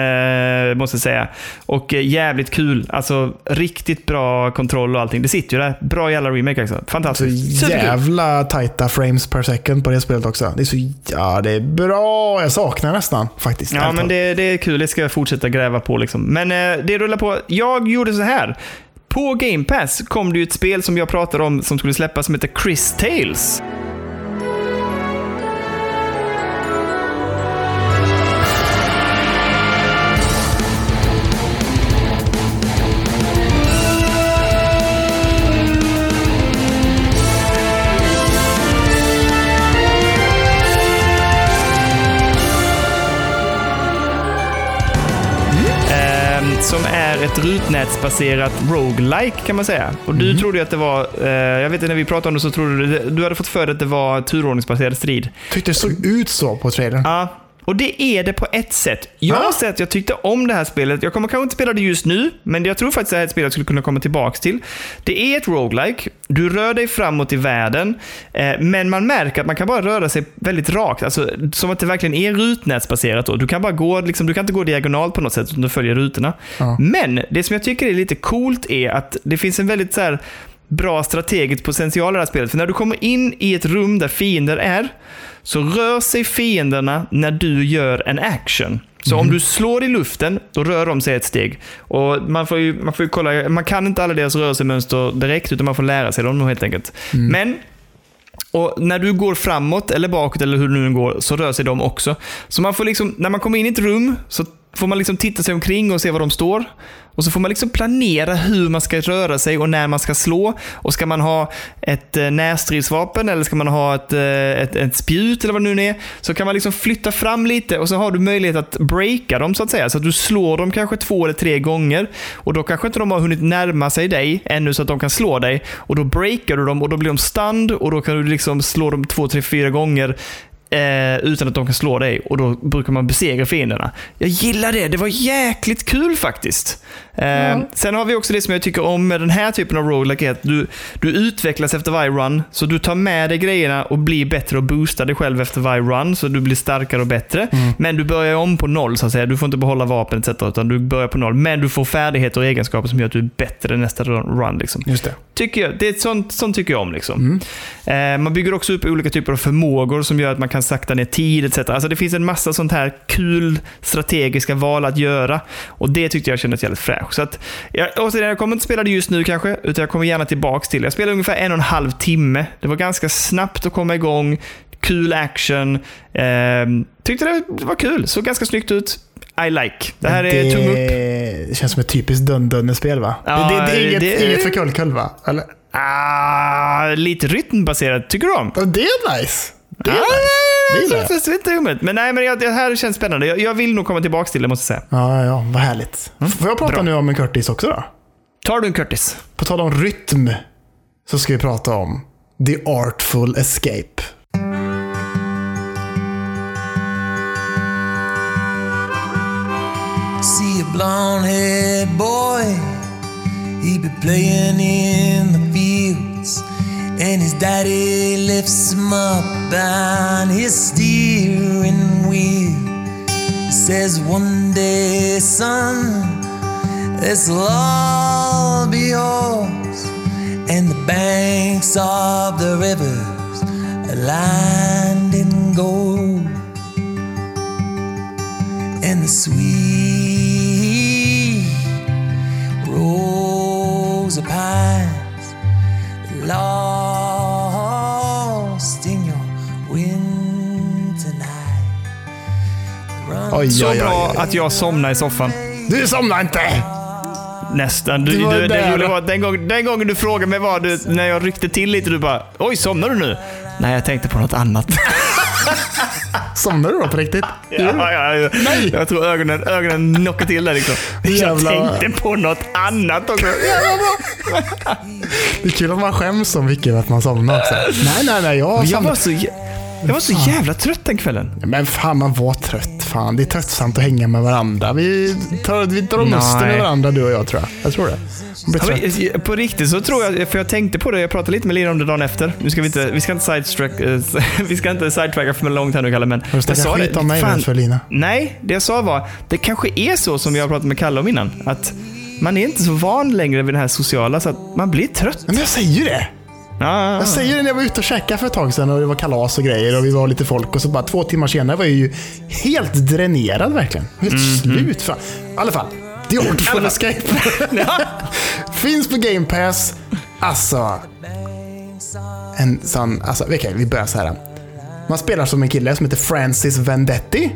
måste jag säga. Och jävligt kul. Alltså, riktigt bra kontroll och allting. Det sitter ju där. Bra jävla remake också. Fantastiskt. Så jävla tajta frames per second på det spelet också. Det är så, ja, det är bra. Jag saknar nästan, faktiskt. Ja, men det, det är kul. Det ska jag fortsätta gräva på liksom. Men eh, det rullar på. Jag gjorde så här. På Game Pass kom det ju ett spel som jag pratade om som skulle släppas som heter Chris Tales. Som är ett rutnätsbaserat roguelike, kan man säga. Och du mm. trodde ju att det var, eh, jag vet inte, när vi pratade om det så trodde du, du hade fått för dig att det var turordningsbaserad strid. Tyckte det såg ut så på trailern. Ja, och det är det på ett sätt. Jag har ah. sett, jag tyckte om det här spelet. Jag kommer kanske inte spela det just nu, men jag tror faktiskt att det här är ett spel jag skulle kunna komma tillbaka till. Det är ett roguelike. Du rör dig framåt i världen, eh, men man märker att man kan bara röra sig väldigt rakt. Alltså, som att det verkligen är rutnätsbaserat. Då. Du kan bara gå, liksom, du kan inte gå diagonalt på något sätt, utan du följer rutorna. Ah. Men det som jag tycker är lite coolt är att det finns en väldigt så här, bra strategisk potential i det här spelet. För när du kommer in i ett rum där fiender är, så rör sig fienderna när du gör en action. Så mm. om du slår i luften, då rör de sig ett steg. Och man får ju, man får ju kolla, man kan inte alla deras rörelsemönster direkt, utan man får lära sig dem helt enkelt. Mm. Men Och när du går framåt eller bakåt eller hur du nu går, så rör sig de också. Så man får liksom, när man kommer in i ett rum så får man liksom titta sig omkring och se var de står. Och så får man liksom planera hur man ska röra sig och när man ska slå. Och ska man ha ett näsdrivsvapen eller ska man ha ett, ett, ett spjut eller vad det nu är. Så kan man liksom flytta fram lite och så har du möjlighet att breaka dem så att säga. Så att du slår dem kanske två eller tre gånger. Och då kanske inte de har hunnit närma sig dig ännu så att de kan slå dig. Och då breakar du dem och då blir de stunned och då kan du liksom slå dem två, tre, fyra gånger. Eh, utan att de kan slå dig. Och då brukar man besegra fienderna. Jag gillar det, det var jäkligt kul faktiskt. eh, mm. Sen har vi också det som jag tycker om med den här typen av roguelike, att du, du utvecklas efter varje run. Så du tar med dig grejerna och blir bättre och boostar dig själv efter varje run. Så du blir starkare och bättre. mm. Men du börjar om på noll så att säga. Du får inte behålla vapen et cetera utan du börjar på noll. Men du får färdigheter och egenskaper som gör att du är bättre nästa run liksom. Just det. Tycker jag, det är sånt, sånt tycker jag om liksom. mm. eh, Man bygger också upp olika typer av förmågor som gör att man kan sakta ner tid et cetera. Alltså det finns en massa sånt här kul strategiska val att göra. Och det tyckte jag kändes jävligt fräsch. Så att jag, jag kommer inte spela det just nu kanske, utan jag kommer gärna tillbaks till. Jag spelade ungefär en och en halv timme. Det var ganska snabbt att komma igång. Kul action. ehm, Tyckte det var kul. Såg ganska snyggt ut. I like. Det här det är tum upp. Det känns som ett typiskt dun-dun-spel va? Ja, det, det, det är inget, det... inget för kullkull va? Eller? Ah, lite rytmbaserat. Tycker du om? Ja, det är nice. Det är ah, nice. Det är det. Det är inte. Men nej, men det här känns spännande. Jag, jag vill nog komma tillbaka till det, måste jag säga. Ja, ja, vad härligt. Mm. Får jag prata Bra. nu om en Curtis också då? Tar du en Curtis? På tal om rytm så ska vi prata om The Artful Escape. See a blonde head boy, he be playing in the fields, and his daddy lifts him up on his steering wheel. He says, one day, son, this'll all be yours, and the banks of the rivers are lined in gold, and the sweet rows of pines lost in your winter night. Oj, så oj, bra oj, oj. Att jag somnar i soffan. Du somnar inte! Nästan. Du, du, den, var, den, gång, den gången du frågade mig var du, när jag ryckte till lite, du bara, oj, somnar du nu? Nej, jag tänkte på något annat. Somnar du då på riktigt? Ja, ja, ja. Nej. Jag tror ögonen, ögonen knockar till där liksom. Jävla... Jag tänkte på något annat också. Det är kul att man skäms om vilket att man somnar också. Nej, nej, nej. Jag, jag, var, så jä... jag var så jävla trött den kvällen. Men fan, man var trött. Fan. Det är tröttsamt att hänga med varandra. Vi tar, vi tar om musten med varandra, du och jag tror jag. Jag tror det. Ja, på riktigt så tror jag, för jag tänkte på det, jag pratade lite med Lina om det dagen efter. Nu ska vi inte vi ska inte sidetrack äh, vi ska inte sidetracka för långt här nu, Kalle, men jag sa det, om mig fan, för Lina. Nej, det jag sa var, det kanske är så som jag pratade med Kalle om innan, att man är inte så van längre vid det här sociala, så att man blir trött. Men jag säger ju det. Ah. Jag säger det när jag var ute och käkade för ett tag sedan och det var kalas och grejer och vi var lite folk och så bara två timmar senare var jag ju helt dränerad verkligen. Helt mm-hmm. slut fan. I alla fall. Det är Artful Escape. Finns på Game Pass. Alltså. En sån, alltså okay, vi börjar så här. Man spelar som en kille som heter Francis Vendetti.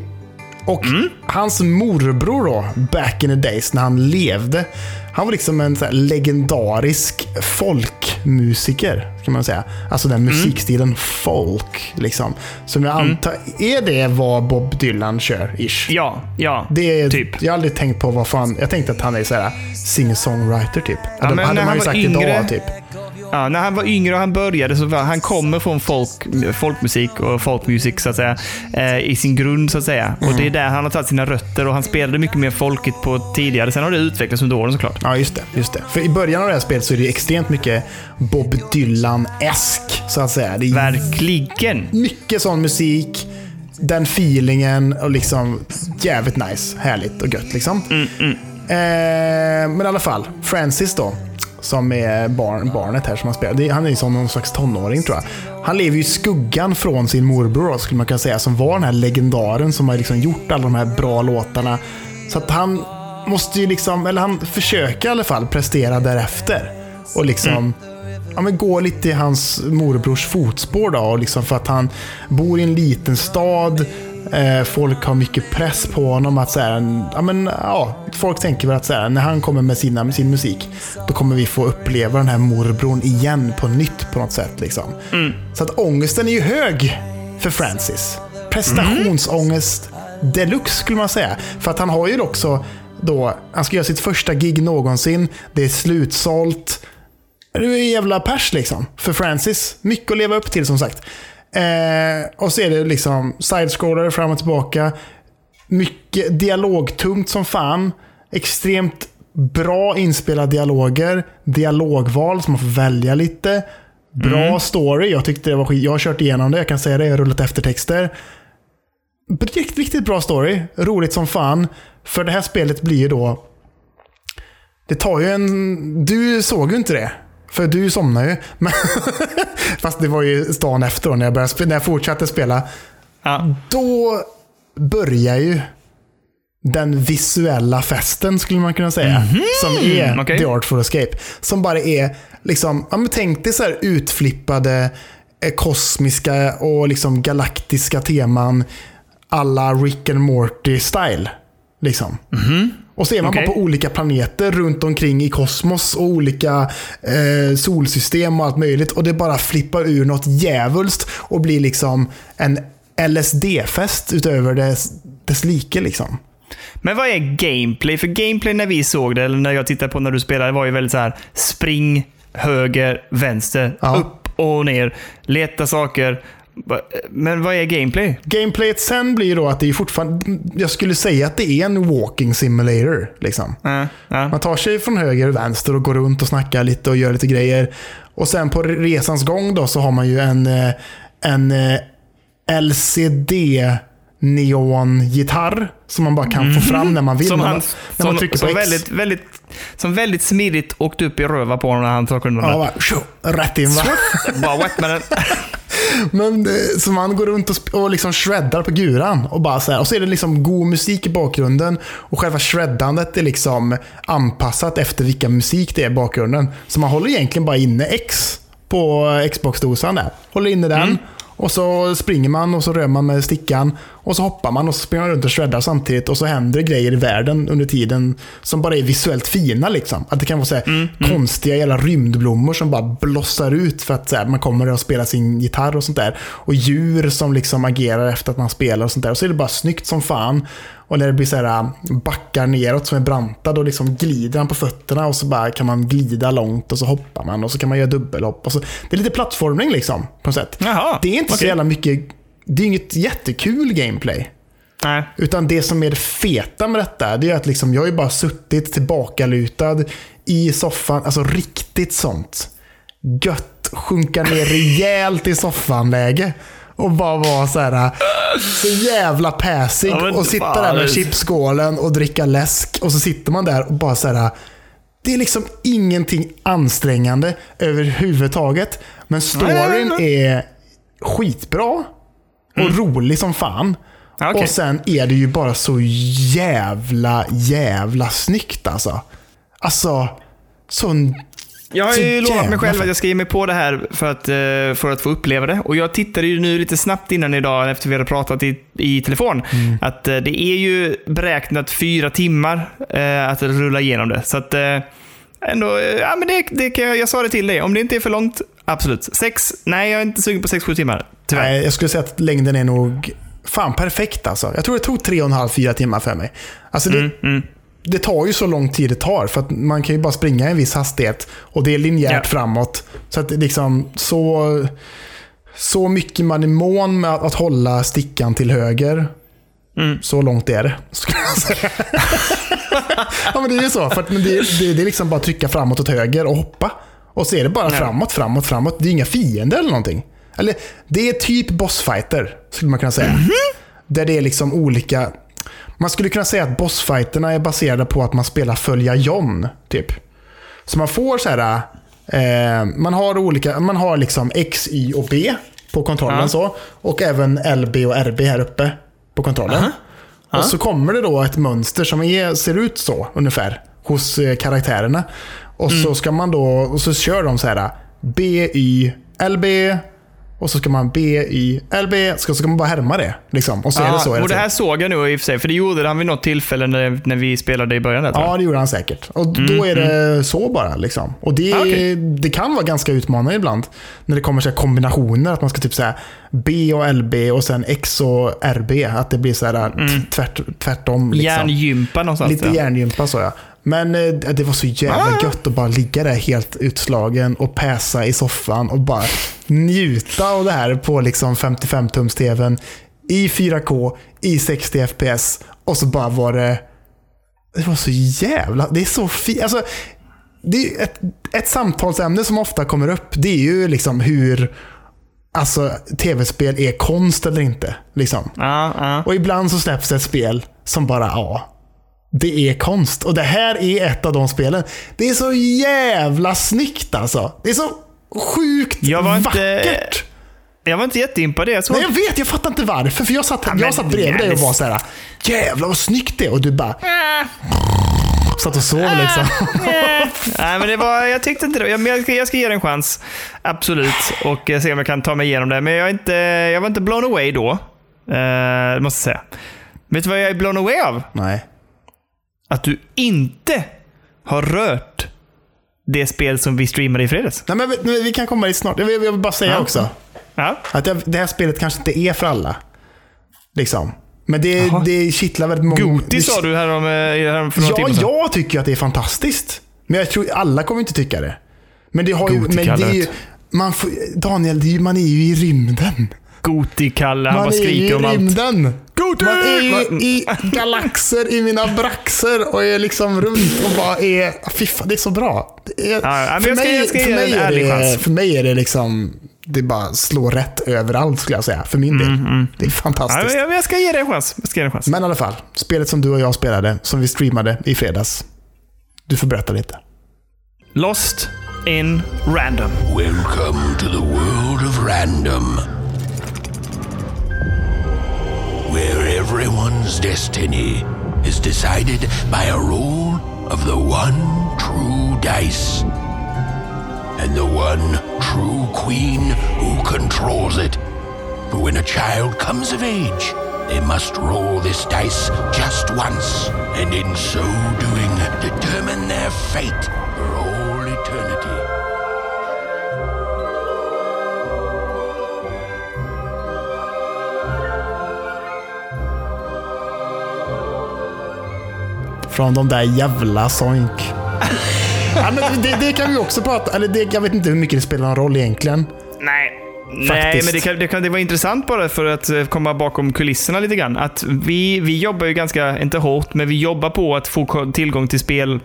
Och mm. hans morbror då, back in the days när han levde. Han var liksom en så här legendarisk folkmusiker, kan man säga. Alltså den musikstilen mm. folk liksom. Som jag antar, är det vad Bob Dylan kör ish? Ja, ja. Det är, typ. Jag har aldrig tänkt på vad fan. Jag tänkte att han är så här singer-songwriter typ. Ja, de, men hade när man han ju sagt yngre, idag typ. Ja, när han var yngre och han började så var, han kommer från folk, folkmusik och folkmusik så att säga, eh, i sin grund så att säga. Mm. Och det är där han har tagit sina rötter och han spelade mycket mer folkigt på tidigare. Sen har det utvecklats under åren såklart. Ja, just det, just det. För i början av det här spelet så är det extremt mycket Bob Dylan-esk så att säga. Det är verkligen mycket sån musik, den feelingen och liksom jävligt nice, härligt och gött liksom. Mm, mm. Eh, men i alla fall, Francis då, som är barn, barnet här som han spelar. Han är ju som någon slags tonåring tror jag. Han lever ju i skuggan från sin morbror skulle man kunna säga, som var den här legendaren som har liksom gjort alla de här bra låtarna. Så att han måste ju liksom, eller han försöker i alla fall prestera därefter och liksom mm. ja, men gå lite i hans morbrors fotspår då, liksom, för att han bor i en liten stad. Folk har mycket press på honom att så här, ja, men, ja, folk tänker väl att så här, när han kommer med, sina, med sin musik, då kommer vi få uppleva den här morbrorn igen på nytt på något sätt, liksom. Mm. Så att ångesten är ju hög för Francis. Prestationsångest mm. deluxe skulle man säga. För att han har ju också då, han ska göra sitt första gig någonsin. Det är slutsålt. Det är jävla pers, liksom, för Francis. Mycket att leva upp till, som sagt. Eh, och så är det liksom sidescrollare fram och tillbaka. Mycket dialogtungt som fan. Extremt bra inspelade dialoger. Dialogval som man får välja lite. Bra mm. story. Jag tyckte det var skit. Jag har kört igenom det, jag kan säga det. Jag har rullat eftertexter. Riktigt, riktigt bra story. Roligt som fan. För det här spelet blir ju då... Det tar ju en... Du såg ju inte det. För du somnar ju. Men fast det var ju dagen efter då, när jag, började sp- när jag fortsatte spela. Ja. Då börjar ju den visuella festen, skulle man kunna säga. Mm-hmm. Som är okay. The Artful Escape. Som bara är liksom, ja, men tänk dig så här utflippade kosmiska och liksom galaktiska teman alla Rick and Morty-style. Liksom. Mm-hmm. Och så är man okay. bara på olika planeter runt omkring i kosmos och olika eh, solsystem och allt möjligt. Och det bara flippar ur något jävulst och blir liksom en L S D-fest utöver dess, dess like, liksom. Men vad är gameplay? För gameplay när vi såg det, eller när jag tittade på när du spelade, var ju väldigt så här: spring, höger, vänster, ja. Upp och ner, leta saker. Men vad är gameplay? Gameplayet sen blir då att det är fortfarande, jag skulle säga att det är en walking simulator, liksom. Äh, äh. Man tar sig från höger och vänster och går runt och snackar lite och gör lite grejer. Och sen på resans gång då så har man ju en en L C D neongitarr som man bara kan mm. få fram när man vill, som han, när man, när som, man trycker som på X. Väldigt, väldigt, som väldigt smidigt åkte upp i röva på honom när han tog undan. Ja, va, tjo, rätt in, va? Bara wet med den. Men så man går runt och, sp- och liksom shreddar på guran och bara så här, och så är det liksom god musik i bakgrunden och själva shreddandet är liksom anpassat efter vilka musik det är i bakgrunden. Så man håller egentligen bara inne X på Xbox-dosan där. Håller inne den mm. och så springer man och så rör man med stickan och så hoppar man och så springer man runt och shreddar samtidigt och så händer grejer i världen under tiden som bara är visuellt fina, liksom. Att det kan vara så här mm, konstiga jävla rymdblommor som bara blossar ut för att så här, man kommer och spelar sin gitarr och sånt där, och djur som liksom agerar efter att man spelar och sånt där, och så är det bara snyggt som fan. Och när det blir så här backar neråt som är branta, då liksom glider han på fötterna och så bara kan man glida långt och så hoppar man och så kan man göra dubbelhopp och så. Det är lite plattformning, liksom, på något sätt. Jaha, det är inte okay. så jävla mycket, det är inget jättekul gameplay. Nej. Utan det som är det feta med detta, det är att liksom jag har ju bara suttit tillbakalutad i soffan, alltså riktigt sånt gött, sjunka ner rejält i soffanläge och bara vara så här så jävla päsig, ja, och sitta där med chipskålen och dricka läsk, och så sitter man där och bara så här, det är liksom ingenting ansträngande överhuvudtaget, men storyn är skitbra och mm. rolig som fan. Ah, okay. Och sen är det ju bara så jävla jävla snyggt, alltså. Alltså sån... Jag har ju lovat mig själv att jag ska ge mig på det här för att, för att få uppleva det. Och jag tittade ju nu lite snabbt innan idag, efter vi hade pratat i, i telefon, mm. att det är ju beräknat fyra timmar eh, att rulla igenom det. Så att eh, ändå, ja, men det, det kan jag, jag sa det till dig, om det inte är för långt, absolut. Sex, nej, jag är inte sugen på sex sju timmar, tyvärr. Nej, jag skulle säga att längden är nog fan perfekt, alltså. Jag tror det tog tre och en halv, fyra timmar för mig. Alltså det... Mm, mm. Det tar ju så lång tid det tar, för att man kan ju bara springa i en viss hastighet och det är linjärt ja. framåt. Så att liksom så, så mycket man är mån med att, att hålla stickan till höger. Mm. Så långt är det, skulle jag säga. Ja, men det är ju så, för att, men det, det, det är liksom bara trycka framåt åt höger och hoppa. Och så är det bara ja. framåt, framåt, framåt. Det är inga fiender eller någonting. Eller det är typ bossfighter, skulle man kunna säga. Mm-hmm. Där det är liksom olika... Man skulle kunna säga att bossfighterna är baserade på att man spelar följa John, typ. Så man får så här, eh, man har olika, man har liksom X, Y och B på kontrollen uh-huh. så, och även L B och R B här uppe på kontrollen. Uh-huh. Uh-huh. Och så kommer det då ett mönster som är, ser ut så ungefär hos eh, karaktärerna. Och mm. så ska man då, och så kör de så här B Y L B och så ska man B Y L B, så ska man bara härma det liksom. Och så ja, är det så. Och det här såg jag nu i och för sig, för det gjorde han vid något tillfälle när, när vi spelade i början där, tror jag. Ja, det gjorde han säkert. Och mm, då är det mm. så bara liksom. Och det, ah, okay. det kan vara ganska utmanande ibland när det kommer så här kombinationer, att man ska typ så här B och L B och sen X och R B, att det blir så här mm. tvärt, tvärtom liksom. Järngympa någonstans. Lite ja. järngympa så ja. Men det var så jävla gött att bara ligga där helt utslagen och päsa i soffan och bara njuta av det här på liksom femtiofem-tums-tvn i fyra K i sextio F P S, och så bara var det det var så jävla, det är så fint alltså, det är ett, ett samtalsämne som ofta kommer upp, det är ju liksom hur alltså tv-spel är konst eller inte liksom. Ja, ja. Och ibland så släpps ett spel som bara ja det är konst, och det här är ett av de spelen. Det är så jävla snyggt alltså. Det är så sjukt jag var vackert. Inte, jag var inte jätteimpa det. Så... Nej, jag vet, jag fattar inte varför. För jag satt, ja, jag satt bredvid dig och var så här: jävla vad snyggt det. Och du bara äh. satt och sov liksom. äh. Nej, men det var, jag tyckte inte det. Jag, jag, ska, jag ska ge det en chans. Absolut. Och se om jag kan ta mig igenom det. Men jag, är inte, jag var inte blown away då. Uh, måste jag säga. Vet du vad jag är blown away av? Nej. Att du inte har rört det spel som vi streamade i fredags. Nej, men vi, vi kan komma dit snart. Jag vill, jag vill bara säga ja. också ja. att det, det här spelet kanske inte är för alla. Liksom. Men det, det kittlar väldigt många... Goti sa du här om, här om för några timmar sedan. Ja, jag tycker att det är fantastiskt. Men jag tror alla kommer inte tycka det. Men det har ju... Men det är ju man får, Daniel, det är ju, man är ju i rymden. Goti Kalle, han bara skriker om allt. Man är i rymden. Man är ju i galaxer i mina braxer och är liksom runt och bara är fiffa, det är så bra. Det är, ja, för, mig, jag ska, jag ska för, mig är det, för mig är det liksom det bara slår rätt överallt skulle jag säga för min del. Mm, mm. Det är fantastiskt. Ja, men jag ska ge det en chans. Jag ska ge det en chans. Men i alla fall, spelet som du och jag spelade, som vi streamade i fredags. Du får berätta lite. Lost in Random. Welcome to the world of random. Where everyone's destiny is decided by a roll of the one true dice. And the one true queen who controls it. For when a child comes of age, they must roll this dice just once. And in so doing, determine their fate for all eternity. Från de där jävla sonk. Ja, men det, det kan vi också prata. Eller det, jag vet inte hur mycket det spelar någon roll egentligen. Nej, Nej men det, kan, det, kan, det var intressant bara för att komma bakom kulisserna lite grann. Att vi, vi jobbar ju ganska, inte hårt, men vi jobbar på att få tillgång till spel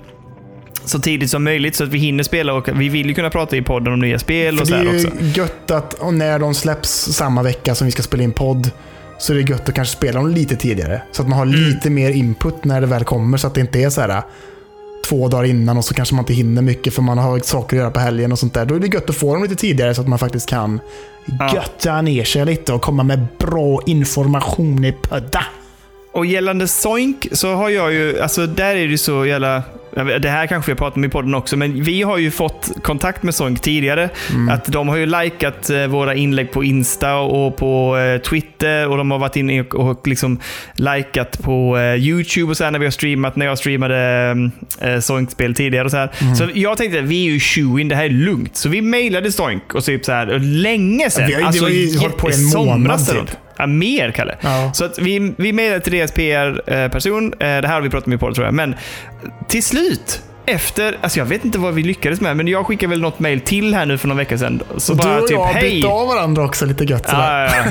så tidigt som möjligt så att vi hinner spela, och vi vill ju kunna prata i podden om nya spel. För och så det är ju också gött att, och när de släpps samma vecka som vi ska spela in podd, så det är gött att kanske spela dem lite tidigare så att man har lite mm. mer input när det väl kommer, så att det inte är så här två dagar innan och så kanske man inte hinner mycket för man har saker att göra på helgen och sånt där. Då är det gött att få dem lite tidigare så att man faktiskt kan ja. götta ner sig lite och komma med bra information i podda. Och gällande Soink så har jag ju, alltså där är det så jävla, det här kanske jag pratar om i podden också, men vi har ju fått kontakt med Soink tidigare. Mm. Att de har ju likat våra inlägg på Insta och på Twitter, och de har varit inne och liksom likat på YouTube och så här när vi har streamat, när jag streamade Soink-spel tidigare och så här. Mm. Så jag tänkte, vi är ju tjugo, det här är lugnt. Så vi mejlade Soink och typ så här länge sedan. Ja, vi har, alltså, vi har hållit på en månad typ. Ja, mer Kalle. Ja. Så att vi, vi mejlade till deras P R-person. Det här har vi pratat med på, tror jag. Men till slut, efter... Alltså jag vet inte vad vi lyckades med, men jag skickade väl något mejl till här nu för någon vecka sedan. Så och bara, du och typ, jag har bytt av varandra också lite gött. Ja, ja.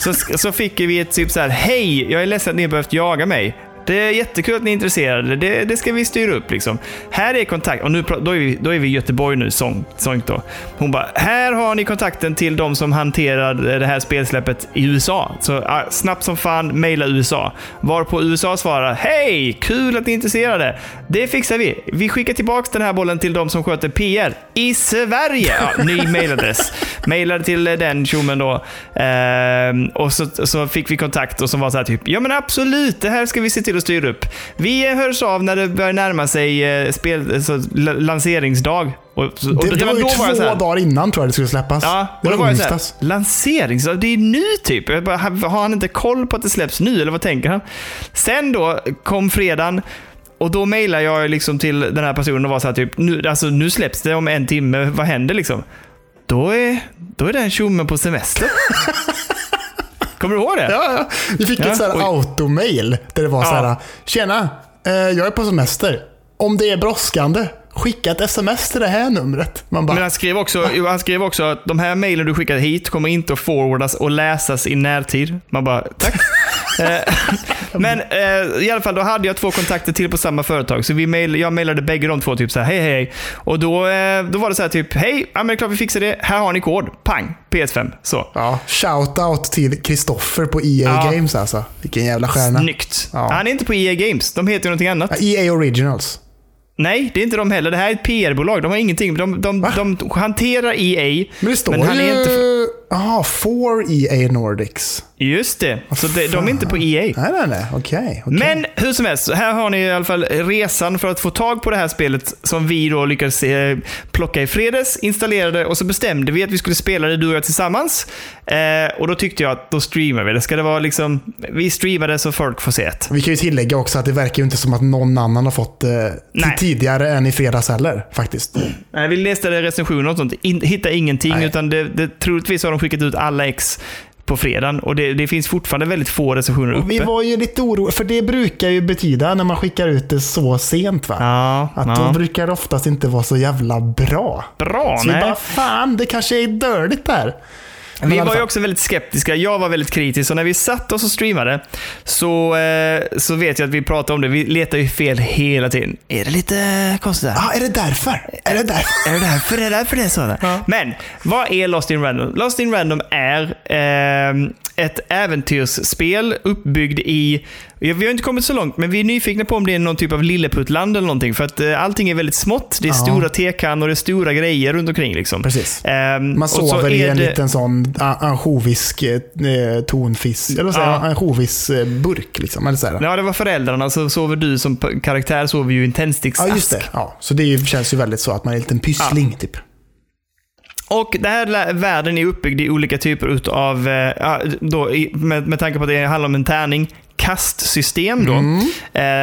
så, så fick vi ett typ så här: hej, jag är ledsen att ni har behövt jaga mig. Det är jättekul att ni är intresserade. Det, det ska vi styra upp liksom. Här är kontakt. Och nu, då, är vi, då är vi i Göteborg nu, sång, sång då. Hon bara, här har ni kontakten till de som hanterar det här spelsläppet i U S A. Så ah, snabbt som fan, mejla U S A. Varpå U S A svarar, hej, kul att ni är intresserade. Det fixar vi. Vi skickar tillbaka den här bollen till de som sköter P R i Sverige. Ja, ny mailadress. Mejlade till den tjomen då. Ehm, och så, så fick vi kontakt och som var så här typ, ja men absolut, det här ska vi se till och styr upp. Vi hörs av när det börjar närma sig eh, spel, alltså, l- lanseringsdag. Och, och det, det var ju då två var här, dagar innan tror jag det skulle släppas. Ja, det var, var ju såhär, lansering, så det är nu typ. Har han inte koll på att det släpps nu, eller vad tänker han? Sen då kom fredagen, och då mejlar jag liksom till den här personen och var så här typ, nu, alltså, nu släpps det om en timme, vad händer liksom? Då är, då är den tjommen på semester. Kommer du ihåg det? Ja, ja. Vi fick ja, ett så här automail där det var ja. så här: tjena, jag är på semester. Om det är brådskande, skicka ett sms till det här numret. Man bara, men han skrev också, han skrev också att de här mailen du skickar hit kommer inte att forwardas och läsas i närtid. Man bara, tack. Men eh, i alla fall, då hade jag två kontakter till på samma företag. Så vi mail, jag mailade bägge de två typ så här, hej, hej, hej. Och då, eh, då var det så här typ, hej, ja, men det är klart vi fixar det. Här har ni kod, pang, P S fem. Så. Ja. Shoutout till Kristoffer på E A ja. Games alltså. Vilken jävla stjärna. Snyggt. Ja. Han är inte på E A Games, de heter ju någonting annat. Ja, E A Originals. Nej, det är inte de heller. Det här är ett P R-bolag. De har ingenting. De, de, de, de hanterar E A. Men det står men han ju... är inte för... Aha, for E A Nordics. Just det. Oh, så de, de är inte på E A. Nej, nej, nej. Okej. Okay, okay. Men hur som helst, här har ni i alla fall resan för att få tag på det här spelet som vi då lyckades eh, plocka i fredags, installerade, och så bestämde vi att vi skulle spela det, du och jag tillsammans. Eh, och då tyckte jag att då streamar vi det. Ska det vara liksom, vi streamade så folk får se det. Vi kan ju tillägga också att det verkar ju inte som att någon annan har fått eh, till tidigare än i fredags heller, faktiskt. Mm. Nej, vi läste det recensioner och sånt. In, hittade ingenting, nej. Utan det, det troligtvis har de skickat ut alla ex på fredagen, och det, det finns fortfarande väldigt få recensioner uppe. Vi var ju lite oroliga, för det brukar ju betyda när man skickar ut det så sent, va? Ja, att ja. de brukar oftast inte vara så jävla bra. Bra, så nej. Så bara, fan, det kanske är dörligt här. Men vi var ju också väldigt skeptiska, jag var väldigt kritisk, och när vi satt oss och streamade så, så vet jag att vi pratade om det. Vi letar ju fel hela tiden. Är det lite konstigt där? Ja, ah, är det därför? Är det därför? Är det därför? Är det därför det är sådär? Ja. Men, vad är Lost in Random? Lost in Random är eh, ett äventyrsspel uppbyggd i... Vi har inte kommit så långt, men vi är nyfikna på om det är någon typ av Lilleputtland eller någonting, för att eh, allting är väldigt smått. Det är ja. stora tekan och det är stora grejer runt omkring liksom. Precis. Eh, Man sover i en det... liten sån ansjovisk eh, tonfisk, eller vad säger jag, ansjovisk eh, burk liksom, eller så här. Ja, det var föräldrarna, så sover du som karaktär sover ju i en tändsticksask. Ja, just det. Ja, så det känns ju väldigt så att man är en liten pyssling ja. typ. Och den här världen är uppbyggd i olika typer utav eh, då, med, med tanke på att det handlar om en tärning kastsystem då, mm.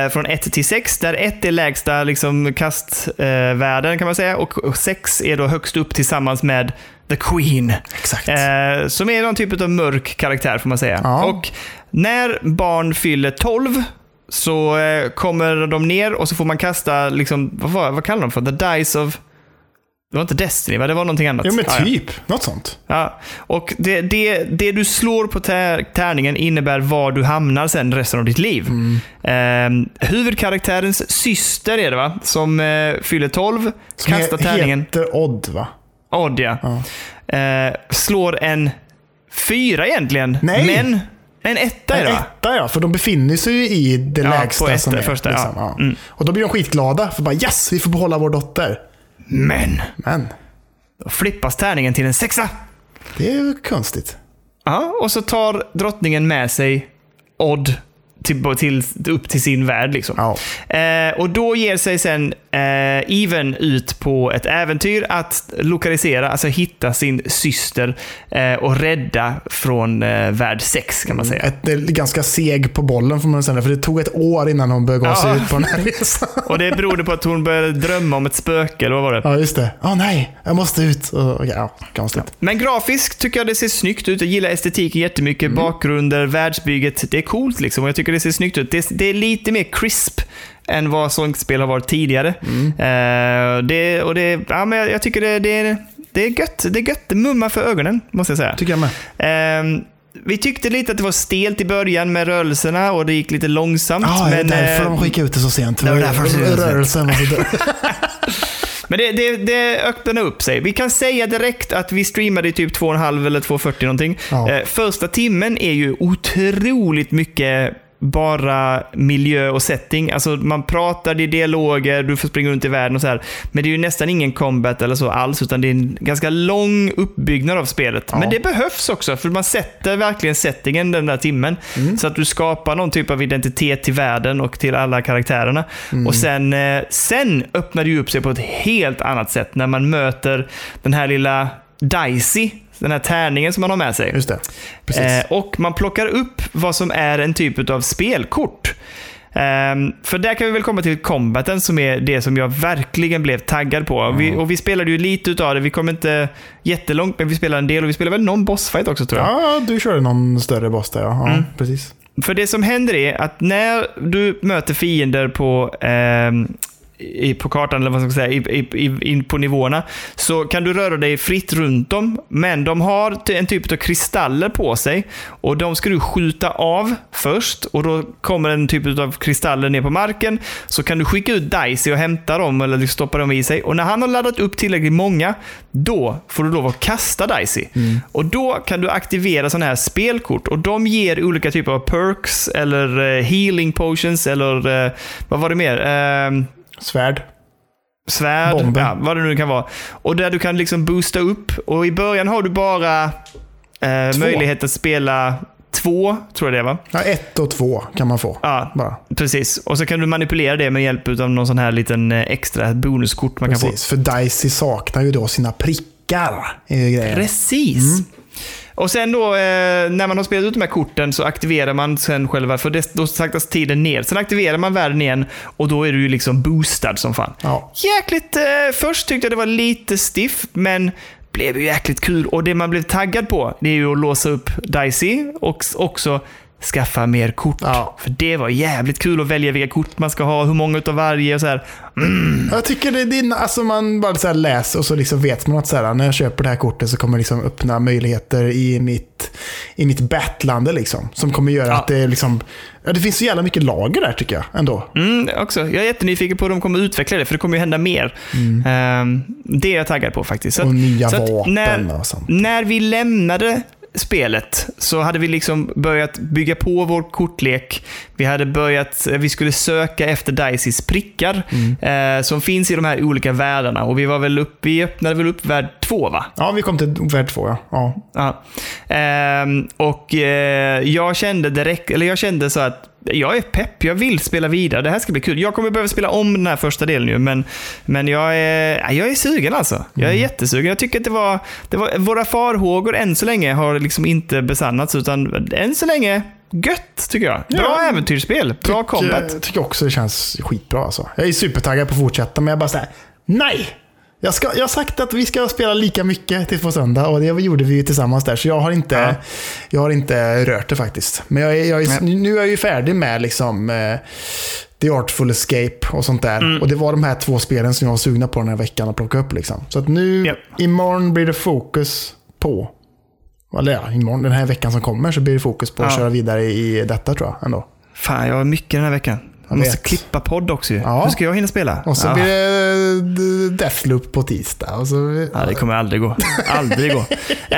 eh, från ett till sex, där ett är lägsta liksom, kastvärden eh, kan man säga, och sex är då högst upp tillsammans med The Queen. Exakt. Eh, som är någon typ av mörk karaktär får man säga. Ja. Och när barn fyller tolv så eh, kommer de ner och så får man kasta liksom, vad, vad kallar de för? The Dice of... Det var inte Destiny, va? Det var någonting annat. Ja, men typ. Ja, ja. Något sånt. Ja. Och det, det, det du slår på tär, tärningen innebär var du hamnar sen resten av ditt liv. Mm. Ehm, huvudkaraktärens syster är det, va? Som eh, fyller tolv. Som kastar he, tärningen. Heter Odd, va? Odd, ja. ja. Ehm, slår en fyra egentligen. Nej. Men en etta är det, va? En etta, ja. För de befinner sig ju i det ja, lägsta på ett, som är. Första, liksom. ja. Ja. Mm. Och då blir de skitglada. För bara, yes, vi får behålla vår dotter. Men, men då flippas tärningen till en sexa. Det är ju konstigt. Ja, och så tar drottningen med sig Odd till, till, upp till sin värld liksom. Ja. Eh, och då ger sig sen eh, Even ut på ett äventyr att lokalisera, alltså hitta sin syster eh, och rädda från eh, värld sex kan man säga. Ett, det är ganska seg på bollen får man säga, för det tog ett år innan hon började gå sig ja. ut på den här resan. Och det berodde på att hon började drömma om ett spöke eller vad var det? Ja, just det. Ja, oh, nej, jag måste ut. Och, ja, konstigt. Ja. Men grafiskt tycker jag det ser snyggt ut. Jag gillar estetiken jättemycket. Mm. Bakgrunder, världsbygget, det är coolt liksom. Och jag tycker det ser snyggt ut. Det, det är lite mer crisp än vad sånt spel har varit tidigare. Mm. Uh, det, och det, ja, men jag, jag tycker det, det, det är gött. Det är gött. Det mummar för ögonen, måste jag säga. Tycker jag med. Uh, vi tyckte lite att det var stelt i början med rörelserna och det gick lite långsamt. Ja, ah, det är därför de skickade ut det så sent. Det var därför rörelsen var så där. Men det, det, det öppnar upp sig. Vi kan säga direkt att vi streamade typ två och en halv eller två fyrtio någonting. Ja. Uh, första timmen är ju otroligt mycket bara miljö och setting. Alltså man pratar, det är dialoger, du får springa runt i världen och så här. Men det är ju nästan ingen combat eller så alls, utan det är en ganska lång uppbyggnad av spelet. Ja. Men det behövs också, för man sätter verkligen settingen den där timmen. Mm. Så att du skapar någon typ av identitet till världen och till alla karaktärerna. Mm. Och sen, sen öppnar det ju upp sig på ett helt annat sätt när man möter den här lilla Dicey, den här tärningen som man har med sig. Just det. Precis. Eh, och man plockar upp vad som är en typ av spelkort. Um, för där kan vi väl komma till combaten, som är det som jag verkligen blev taggad på. Mm. vi, Och vi spelade ju lite utav det. Vi kom inte jättelångt, men vi spelade en del. Och vi spelade väl någon bossfight också, tror jag. Ja, du körde någon större boss där. Ja, ja mm. precis. För det som händer är att när du möter fiender på ehm, I, på kartan eller vad ska jag säga, i, i, in på nivåerna, så kan du röra dig fritt runt dem, men de har en typ av kristaller på sig och de ska du skjuta av först, och då kommer en typ av kristaller ner på marken, så kan du skicka ut Dicey och hämta dem eller stoppa dem i sig, och när han har laddat upp tillräckligt många, då får du lov att kasta Dicey. Mm. Och då kan du aktivera sådana här spelkort, och de ger olika typer av perks eller healing potions eller vad var det mer? Uh, Svärd. Svärd, bomben. Ja, vad det nu kan vara. Och där du kan liksom boosta upp. Och i början har du bara eh, möjlighet att spela två, tror jag det var. Ja, ett och två kan man få. Ja, bara. Precis. Och så kan du manipulera det med hjälp av någon sån här liten extra bonuskort man precis, kan få. Precis, för Dicey saknar ju då sina prickar. Precis. Mm. Och sen då, eh, när man har spelat ut de här korten, så aktiverar man sen själva, för det, då saktas tiden ner. Sen aktiverar man världen igen, och då är du ju liksom boostad som fan. Ja. Jäkligt, eh, först tyckte jag det var lite stiff, men blev ju jäkligt kul. Och det man blev taggad på, det är ju att låsa upp Dicey och också skaffa mer kort. Ja. För det var jävligt kul att välja vilka kort man ska ha, hur många utav varje och så här. Mm. Jag tycker det är din, alltså man bara så här läser och så liksom vet man att så här, när jag köper det här kortet så kommer det liksom öppna möjligheter i mitt i mitt battlande liksom, som kommer göra ja. Att det liksom, ja, det finns så jävla mycket lager där, tycker jag ändå. Mm, också. Jag är jättenyfiken på hur de kommer utveckla det, för det kommer ju hända mer. Mm. Ehm, det är jag taggad på faktiskt. Så och att, nya så vapen när, och sånt. När vi lämnade spelet så hade vi liksom börjat bygga på vår kortlek. Vi hade börjat, vi skulle söka efter Diceys prickar mm. eh, som finns i de här olika världarna, och vi var väl upp, vi öppnade väl upp värld två, va? Ja, vi kom till värld två, ja. ja. ja. Eh, och eh, jag kände direkt, eller jag kände så att jag är pepp, jag vill spela vidare. Det här ska bli kul. Jag kommer behöva spela om den här första delen nu, men, men jag, är, jag är sugen alltså. Jag är mm. jättesugen. Jag tycker att det var, det var våra farhågor än så länge har liksom inte besannats, utan än så länge gött, tycker jag. Bra ja, äventyrsspel, bra tyck, combat. Jag tycker också det känns skitbra alltså. Jag är supertaggad på att fortsätta, men jag bara såhär, nej! Jag, ska, jag har sagt att vi ska spela lika mycket till på söndag, och det gjorde vi tillsammans där. Så jag har inte, ja. jag har inte rört det faktiskt. Men jag är, jag är, nu är jag ju färdig med liksom, eh, The Artful Escape och sånt där. Mm. Och det var de här två spelen som jag var sugna på den här veckan att plocka upp. Liksom. Så att nu, ja. imorgon blir det fokus på... Eller ja, imorgon, den här veckan som kommer så blir det fokus på ja. att köra vidare i detta, tror jag. Ändå. Fan, jag har mycket den här veckan. Man måste klippa podd också ju. Ja. Hur ska jag hinna spela? Och så ja. blir det Deathloop på tisdag. Och så... ja, det kommer aldrig gå. Aldrig gå. Eh,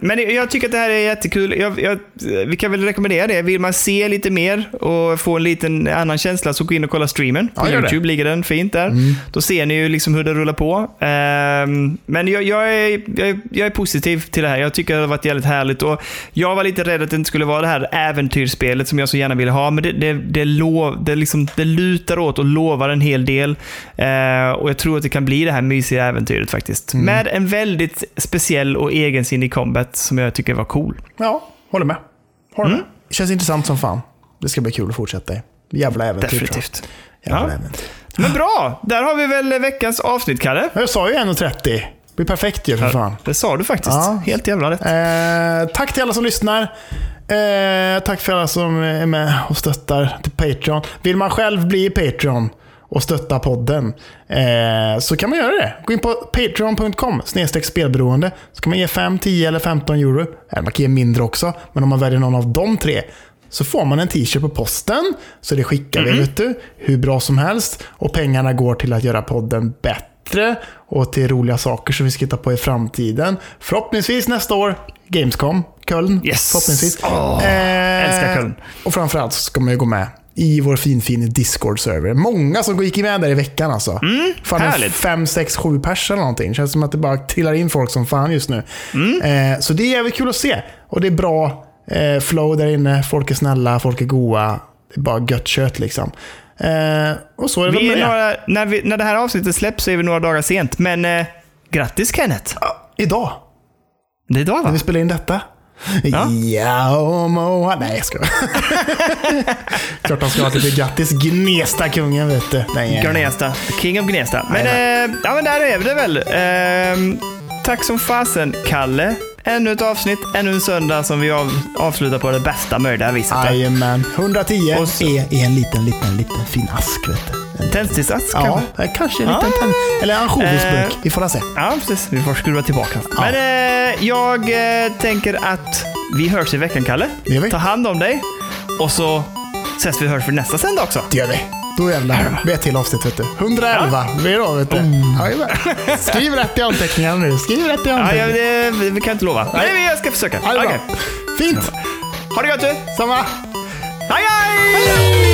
men jag tycker att det här är jättekul. Jag, jag, vi kan väl rekommendera det. Vill man se lite mer och få en liten annan känsla, så gå in och kolla streamen. På ja, YouTube det. ligger den fint där. Mm. Då ser ni ju liksom hur det rullar på. Eh, men jag, jag, är, jag, jag är positiv till det här. Jag tycker att det har varit jävligt härligt. Och jag var lite rädd att det inte skulle vara det här äventyrsspelet som jag så gärna ville ha. Men det, det, det låg... Det, liksom, det lutar åt och lovar en hel del, eh, och jag tror att det kan bli det här mysiga äventyret faktiskt. Mm. Med en väldigt speciell och egensinnig combat som jag tycker var cool. Ja, håller med. Håller mm. med. Känns intressant som fan. Det ska bli kul att fortsätta i. Jävla äventyr. Definitivt. Jävla ja. äventyr. Men bra, där har vi väl veckans avsnitt, Kalle. Jag sa ju en och trettio. Det är perfekt ju för fan. Det sa du faktiskt. Ja. Helt jävla rätt. Eh, tack till alla som lyssnar. Eh, tack för alla som är med och stöttar till Patreon. Vill man själv bli Patreon och stötta podden, eh, så kan man göra det. Gå in på patreon punkt com snedstreck spelberoende, så kan man ge fem, tio eller femton euro. Eller man kan ge mindre också, men om man väljer någon av de tre så får man en t-shirt på posten. Så det skickar mm-hmm. vi ut hur bra som helst, och pengarna går till att göra podden bättre. bättre och till roliga saker som vi ska hitta på i framtiden. Förhoppningsvis nästa år, Gamescom, Köln. Yes. Förhoppningsvis. Oh, eh, älskar Köln. Och framförallt så ska man ju gå med i vår fin, fin Discord-server. Många som gick med där i veckan alltså. Mm, härligt. Fem, sex, sju pers eller någonting. Känns som att det bara trillar in folk som fan just nu. Mm. Eh, så det är jävligt kul att se. Och det är bra eh, flow där inne. Folk är snälla, folk är goa. Det är bara gött kött liksom. Eh, och så är det vi är det. Några, när, vi, när det här avsnittet släpps så är vi några dagar sent. Men eh, grattis Kenneth. Ja, idag. Det är idag va? När vi spelar in detta. Ja, ja oh, oh. Nej, jag ska klart han ska ha till grattis Gnesta kungen vet du. Nej, Gnesta, king of Gnesta. Men, eh, ja, men där är det väl eh, tack som fasen Kalle. Ännu ett avsnitt, ännu en söndag som vi av, avslutar på det bästa möjliga viset. Jajamän, etthundratio är, är en liten, liten, liten fin ask vet du. Tändsticksask kanske? Ja, kanske en liten ah, tänd. Eller en ansjovisburk, eh, vi får se. Ja, precis, vi får skruva tillbaka ja. Men eh, jag eh, tänker att vi hörs i veckan, Kalle. Ta hand om dig. Och så ses vi hörs för nästa söndag också. Det gör vi, då jävlar. Vi är till avsnitt vet du. etthundraelva, ja. Vi är då vet du mm. Skriv rätt i anteckningen nu. Skriv rätt i anteckningen ja, ja, vi kan inte lova. Nej, men jag ska försöka. Okej. Fint. Ha det gott du. Samma. Hej hej.